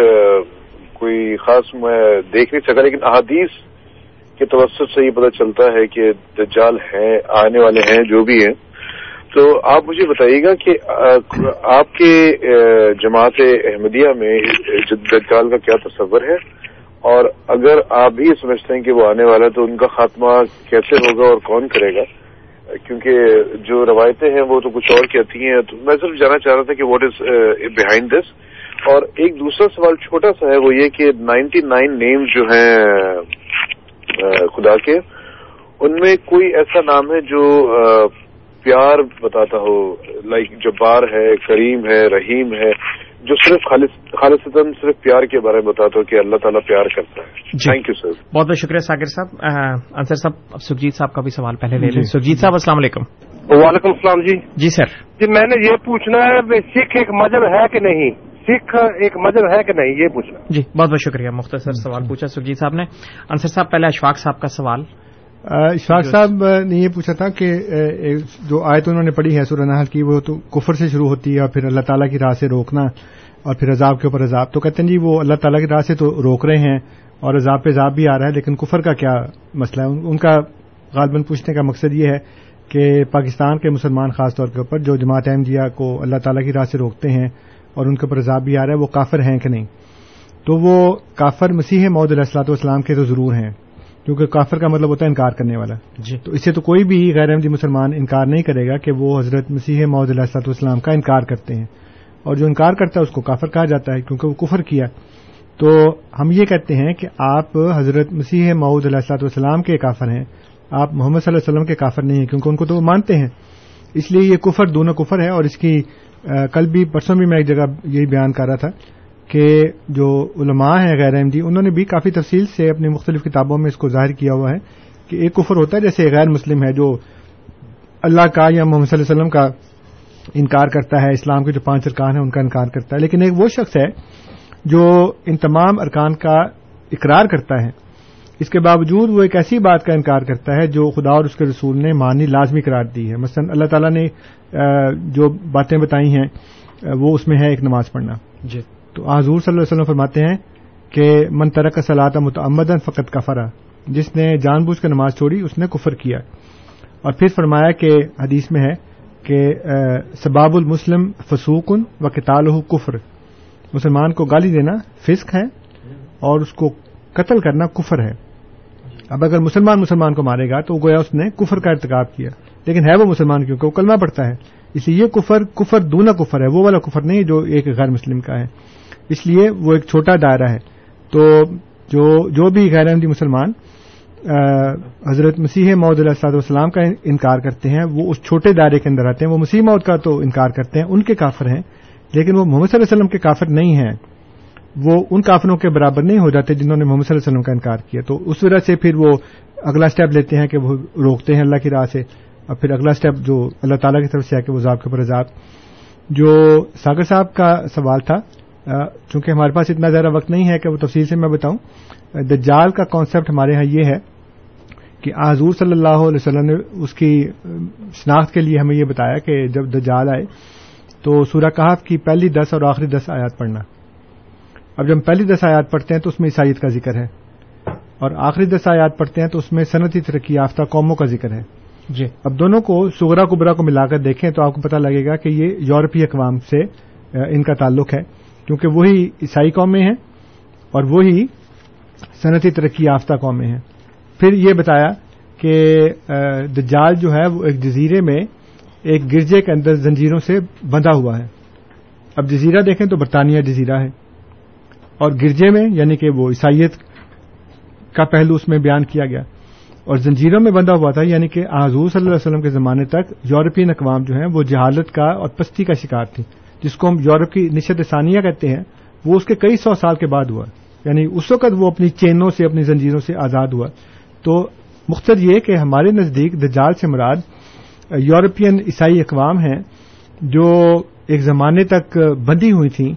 کوئی خاص میں دیکھ نہیں سکا, لیکن احادیث کے توسط سے یہ پتہ چلتا ہے کہ دجال ہیں, آنے والے ہیں, جو بھی ہیں. تو آپ مجھے بتائیے گا کہ آپ کے جماعت احمدیہ میں دجال کا کیا تصور ہے, اور اگر آپ بھی سمجھتے ہیں کہ وہ آنے والا ہے تو ان کا خاتمہ کیسے ہوگا اور کون کرے گا, کیونکہ جو روایتیں ہیں وہ تو کچھ اور کہتی ہیں. تو میں صرف جاننا چاہ رہا تھا کہ واٹ از بہائنڈ دس. اور ایک دوسرا سوال چھوٹا سا ہے, وہ یہ کہ 99 نیمز جو ہیں خدا کے, ان میں کوئی ایسا نام ہے جو پیار بتاتا ہو, لائک جبار ہے, کریم ہے, رحیم ہے, جو صرف خالصتاً صرف پیار کے بارے میں بتاتا ہوں کہ اللہ تعالیٰ پیار کرتا ہے؟ Thank you sir. بہت بہت شکریہ ساگر صاحب. انصر صاحب اب سکھجیت صاحب کا بھی سوال پہلے لے لیں. سکھجیت صاحب السلام علیکم. وعلیکم السلام. جی جی سر. جی میں نے یہ پوچھنا ہے سکھ ایک مذہب ہے کہ نہیں, سکھ ایک مذہب ہے کہ نہیں, یہ پوچھنا. جی بہت بہت شکریہ, مختصر سوال پوچھا سکھجیت صاحب نے. انصر صاحب پہلے اشفاق صاحب کا سوال. اشفاق صاحب نے یہ پوچھا تھا کہ جو آیت انہوں نے پڑھی ہے سورہ نحل کی, وہ تو کفر سے شروع ہوتی ہے اور پھر اللہ تعالیٰ کی راہ سے روکنا اور پھر عذاب کے اوپر عذاب. تو کہتے ہیں جی وہ اللہ تعالیٰ کی راہ سے تو روک رہے ہیں اور عذاب پہ عذاب بھی آ رہا ہے, لیکن کفر کا کیا مسئلہ ہے؟ ان کا غالباً پوچھنے کا مقصد یہ ہے کہ پاکستان کے مسلمان خاص طور کے اوپر جو جماعت احمدیہ کو اللہ تعالیٰ کی راہ سے روکتے ہیں اور ان کے اوپر عذاب بھی آ رہا ہے, وہ کافر ہیں کہ نہیں؟ تو وہ کافر مسیح موعود علیہ الصلوۃ والسلام کے تو ضرور ہیں, کیونکہ کافر کا مطلب ہوتا ہے انکار کرنے والا. جی تو اس سے تو کوئی بھی غیر احمدی مسلمان انکار نہیں کرے گا کہ وہ حضرت مسیح موعود علیہ الصلوۃ والسلام کا انکار کرتے ہیں, اور جو انکار کرتا ہے اس کو کافر کہا جاتا ہے کیونکہ وہ کفر کیا. تو ہم یہ کہتے ہیں کہ آپ حضرت مسیح موعود علیہ الصلوۃ والسلام کے کافر ہیں, آپ محمد صلی اللہ علیہ وسلم کے کافر نہیں ہیں, کیونکہ ان کو تو وہ مانتے ہیں. اس لیے یہ کفر دونوں کفر ہے. اور اس کی کل بھی پرسوں بھی میں ایک جگہ یہی بیان کر رہا تھا کہ جو علماء ہیں غیر احمدی, انہوں نے بھی کافی تفصیل سے اپنی مختلف کتابوں میں اس کو ظاہر کیا ہوا ہے کہ ایک کفر ہوتا ہے جیسے غیر مسلم ہے جو اللہ کا یا محمد صلی اللہ علیہ وسلم کا انکار کرتا ہے, اسلام کے جو 5 ارکان ہیں ان کا انکار کرتا ہے. لیکن ایک وہ شخص ہے جو ان تمام ارکان کا اقرار کرتا ہے, اس کے باوجود وہ ایک ایسی بات کا انکار کرتا ہے جو خدا اور اس کے رسول نے ماننی لازمی قرار دی ہے. مثلا اللہ تعالیٰ نے جو باتیں بتائی ہیں وہ اس میں ہے ایک نماز پڑھنا. جی تو حضور صلی اللہ علیہ وسلم فرماتے ہیں کہ من ترک صلاۃ متعمداً فقط کفر, جس نے جان بوجھ کر نماز چھوڑی اس نے کفر کیا. اور پھر فرمایا کہ حدیث میں ہے کہ سباب المسلم فسوقن و قتالہ کفر, مسلمان کو گالی دینا فسق ہے اور اس کو قتل کرنا کفر ہے. اب اگر مسلمان کو مارے گا تو گویا اس نے کفر کا ارتکاب کیا، لیکن ہے وہ مسلمان کیونکہ وہ کلمہ پڑھتا ہے، اس لیے یہ کفر دونا کفر ہے، وہ والا کفر نہیں جو ایک غیر مسلم کا ہے، اس لیے وہ ایک چھوٹا دائرہ ہے۔ تو جو بھی غیر احمدی مسلمان حضرت مسیح موعود علیہ السلام کا انکار کرتے ہیں وہ اس چھوٹے دائرے کے اندر آتے ہیں، وہ مسیح موعود کا تو انکار کرتے ہیں، ان کے کافر ہیں، لیکن وہ محمد صلی اللہ علیہ وسلم کے کافر نہیں ہیں، وہ ان کافروں کے برابر نہیں ہو جاتے جنہوں نے محمد صلی اللہ علیہ وسلم کا انکار کیا۔ تو اس وجہ سے پھر وہ اگلا سٹیپ لیتے ہیں کہ وہ روکتے ہیں اللہ کی راہ سے، اور پھر اگلا سٹیپ جو اللہ تعالیٰ کی طرف سے آ کے وہ عذاب کے اوپر عذاب۔ جو ساگر صاحب کا سوال تھا، چونکہ ہمارے پاس اتنا زیادہ وقت نہیں ہے کہ وہ تفصیل سے میں بتاؤں، دجال کا کانسیپٹ ہمارے ہاں یہ ہے کہ حضور صلی اللہ علیہ وسلم نے اس کی شناخت کے لیے ہمیں یہ بتایا کہ جب دجال آئے تو سورہ کہف کی پہلی 10 اور آخری 10 آیات پڑھنا۔ اب جب ہم پہلی 10 آیات پڑھتے ہیں تو اس میں عیسائیت کا ذکر ہے، اور آخری 10 آیات پڑھتے ہیں تو اس میں صنعتی ترقی یافتہ قوموں کا ذکر ہے جی۔ اب دونوں کو صغرا کبرا کو ملا کر دیکھیں تو آپ کو پتہ لگے گا کہ یہ یورپی اقوام سے ان کا تعلق ہے، کیونکہ وہی عیسائی قومیں ہیں اور وہی صنعتی ترقی یافتہ قومیں ہیں۔ پھر یہ بتایا کہ دجال جو ہے وہ ایک جزیرے میں ایک گرجے کے اندر زنجیروں سے بندھا ہوا ہے۔ اب جزیرہ دیکھیں تو برطانیہ جزیرہ ہے، اور گرجے میں یعنی کہ وہ عیسائیت کا پہلو اس میں بیان کیا گیا، اور زنجیروں میں بندھا ہوا تھا، یعنی کہ حضور صلی اللہ علیہ وسلم کے زمانے تک یورپین اقوام جو ہیں وہ جہالت کا اور پستی کا شکار تھی، جس کو ہم یورپ کی نشت ثانیہ کہتے ہیں، وہ اس کے کئی سو سال کے بعد ہوا، یعنی اس وقت وہ اپنی چینوں سے اپنی زنجیروں سے آزاد ہوا۔ تو مختصر یہ کہ ہمارے نزدیک دجال سے مراد یورپین عیسائی اقوام ہیں جو ایک زمانے تک بندھی ہوئی تھیں،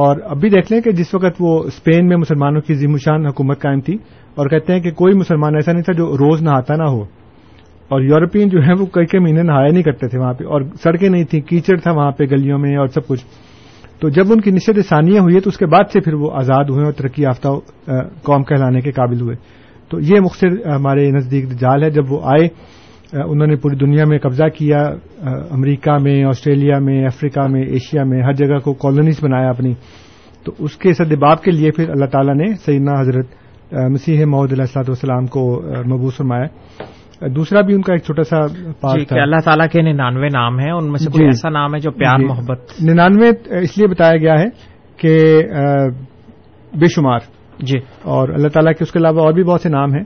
اور اب بھی دیکھ لیں کہ جس وقت وہ اسپین میں مسلمانوں کی عظیم الشان حکومت قائم تھی، اور کہتے ہیں کہ کوئی مسلمان ایسا نہیں تھا جو روز نہاتا نہ ہو، اور یورپین جو ہیں وہ کئی مہینے نہایا نہیں کرتے تھے وہاں پہ، اور سڑکیں نہیں تھیں، کیچڑ تھا وہاں پہ گلیوں میں اور سب کچھ۔ تو جب ان کی نشت ثانیہ ہوئی تو اس کے بعد سے پھر وہ آزاد ہوئے اور ترقی یافتہ قوم کہلانے کے قابل ہوئے۔ تو یہ مختصر ہمارے نزدیک دجال ہے۔ جب وہ آئے انہوں نے پوری دنیا میں قبضہ کیا، امریکہ میں، آسٹریلیا میں، افریقہ میں، ایشیا میں، ہر جگہ کو کالونیز بنایا اپنی۔ تو اس کے سدباب کے لیے پھر اللہ تعالیٰ نے سیدنا حضرت مسیح موعود علیہ الصلوۃ والسلام کو مبعوث فرمایا۔ دوسرا بھی ان کا ایک چھوٹا سا پارٹ جی تھا کہ اللہ تعالیٰ کے 99 نام ہیں، ان میں سے کوئی ایسا نام ہے جو پیار محبت 99 اس لیے بتایا گیا ہے کہ بے شمار جی، اور اللہ تعالیٰ کے اس کے علاوہ اور بھی بہت سے نام ہیں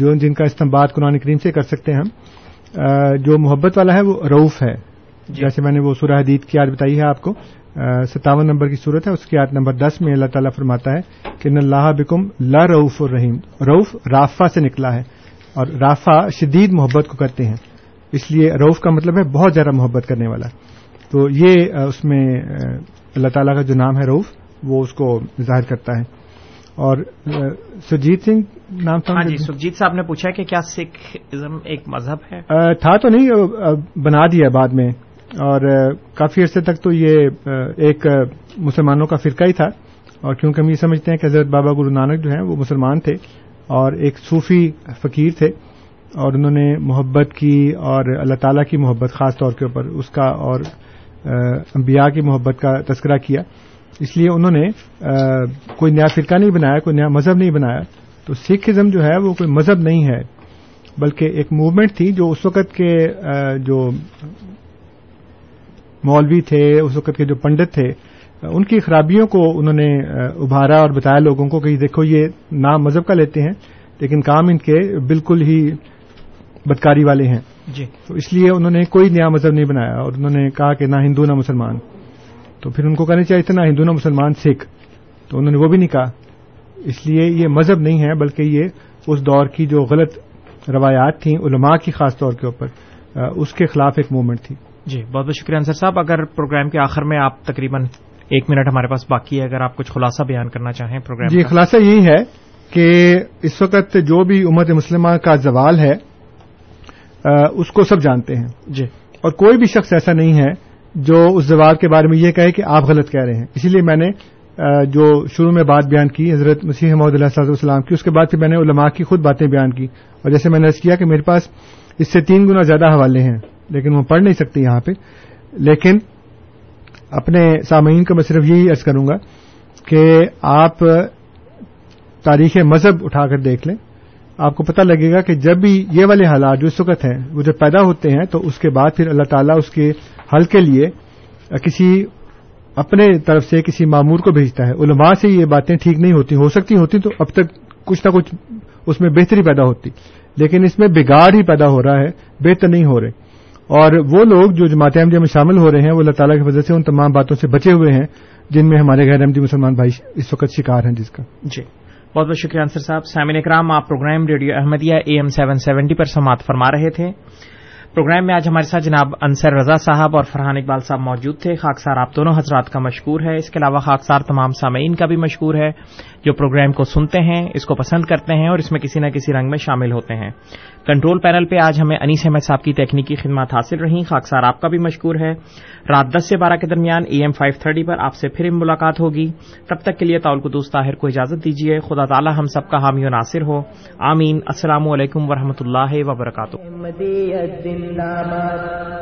جو جن کا استنباط قرآن کریم سے کر سکتے ہیں ہم۔ جو محبت والا ہے وہ رؤوف ہے، جیسے میں نے وہ سورہ حدید کی آیت بتائی ہے آپ کو، 57 نمبر کی صورت ہے، اس کی آیت نمبر 10 میں اللہ تعالیٰ فرماتا ہے کہ ان اللہ بکم لا رؤوف الرحیم۔ رؤوف رافہ سے نکلا ہے، اور رافہ شدید محبت کو کرتے ہیں، اس لیے رؤوف کا مطلب ہے بہت زیادہ محبت کرنے والا۔ تو یہ اس میں اللہ تعالیٰ کا جو نام ہے رؤوف وہ اس کو ظاہر کرتا ہے۔ اور سرجیت سنگھ نام تھا، ہاں جی، سرجیت صاحب نے پوچھا کہ کیا سکھ ازم ایک مذہب ہے؟ تھا تو نہیں، بنا دیا بعد میں، اور کافی عرصے تک تو یہ ایک مسلمانوں کا فرقہ ہی تھا، اور کیونکہ ہم یہ سمجھتے ہیں کہ حضرت بابا گرو نانک جو ہیں وہ مسلمان تھے اور ایک صوفی فقیر تھے، اور انہوں نے محبت کی اور اللہ تعالیٰ کی محبت خاص طور کے اوپر اس کا اور انبیاء کی محبت کا تذکرہ کیا، اس لیے انہوں نے کوئی نیا فرقہ نہیں بنایا، کوئی نیا مذہب نہیں بنایا۔ تو سکھ ازم جو ہے وہ کوئی مذہب نہیں ہے، بلکہ ایک موومنٹ تھی جو اس وقت کے جو مولوی تھے، اس وقت کے جو پنڈت تھے، ان کی خرابیوں کو انہوں نے ابھارا اور بتایا لوگوں کو کہ دیکھو یہ نام مذہب کا لیتے ہیں لیکن کام ان کے بالکل ہی بدکاری والے ہیں جی، تو اس لیے انہوں نے کوئی نیا مذہب نہیں بنایا، اور انہوں نے کہا کہ نہ ہندو نہ مسلمان۔ تو پھر ان کو کہنا چاہیے تھا نہ ہندو نہ مسلمان سکھ، تو انہوں نے وہ بھی نہیں کہا، اس لیے یہ مذہب نہیں ہے بلکہ یہ اس دور کی جو غلط روایات تھیں علماء کی خاص طور کے اوپر، اس کے خلاف ایک موومنٹ تھی جی۔ بہت بہت شکریہ انصر صاحب۔ اگر پروگرام کے آخر میں آپ تقریباً 1 منٹ ہمارے پاس باقی ہے، اگر آپ کچھ خلاصہ بیان کرنا چاہیں پروگرام جی۔ خلاصہ یہی ہے کہ اس وقت جو بھی امت مسلمہ کا زوال ہے اس کو سب جانتے ہیں جی، اور کوئی بھی شخص ایسا نہیں ہے جو اس زوال کے بارے میں یہ کہے کہ آپ غلط کہہ رہے ہیں۔ اسی لیے میں نے جو شروع میں بات بیان کی حضرت مسیح موعود علیہ السلام کی، اس کے بعد پھر میں نے علماء کی خود باتیں بیان کی، اور جیسے میں نے عرض کیا کہ میرے پاس اس سے 3 گنا زیادہ حوالے ہیں لیکن وہ پڑھ نہیں سکتے یہاں پہ، لیکن اپنے سامعین کو میں صرف یہی عرض کروں گا کہ آپ تاریخ مذہب اٹھا کر دیکھ لیں، آپ کو پتہ لگے گا کہ جب بھی یہ والے حالات جو اس وقت ہیں وہ جب پیدا ہوتے ہیں تو اس کے بعد پھر اللہ تعالیٰ اس کے حل کے لیے کسی اپنے طرف سے کسی مامور کو بھیجتا ہے. علماء سے یہ باتیں ٹھیک نہیں ہوتی، ہو سکتی ہوتی تو اب تک کچھ نہ کچھ اس میں بہتری پیدا ہوتی، لیکن اس میں بگاڑ ہی پیدا ہو رہا ہے، بہتر نہیں ہو رہے. اور وہ لوگ جو جماعت احمدیہ میں شامل ہو رہے ہیں وہ اللہ تعالیٰ کی وجہ سے ان تمام باتوں سے بچے ہوئے ہیں جن میں ہمارے غیر احمدی مسلمان بھائی اس وقت شکار ہیں جس کا. جی بہت بہت شکریہ انصر صاحب. سامعین اکرام، آپ پروگرام ریڈیو احمدیہ AM 770 پر سماعت فرما رہے تھے. پروگرام میں آج ہمارے ساتھ جناب انصر رضا صاحب اور فرحان اقبال صاحب موجود تھے. خاکسار آپ دونوں حضرات کا مشکور ہے. اس کے علاوہ خاکسار تمام سامعین کا بھی مشکور ہے جو پروگرام کو سنتے ہیں، اس کو پسند کرتے ہیں اور اس میں کسی نہ کسی رنگ میں شامل ہوتے ہیں. کنٹرول پینل پہ آج ہمیں انیس احمد صاحب کی تکنیکی خدمات حاصل رہیں. خاکسار آپ کا بھی مشکور ہے. رات 10 سے 12 کے درمیان AM 530 پر آپ سے پھر ملاقات ہوگی. تب تک کے لیے طاول قدوس طاہر کو اجازت دیجیے. خدا تعالی ہم سب کا حامی و ناصر ہو. آمین. السلام علیکم ورحمۃ اللہ وبرکاتہ.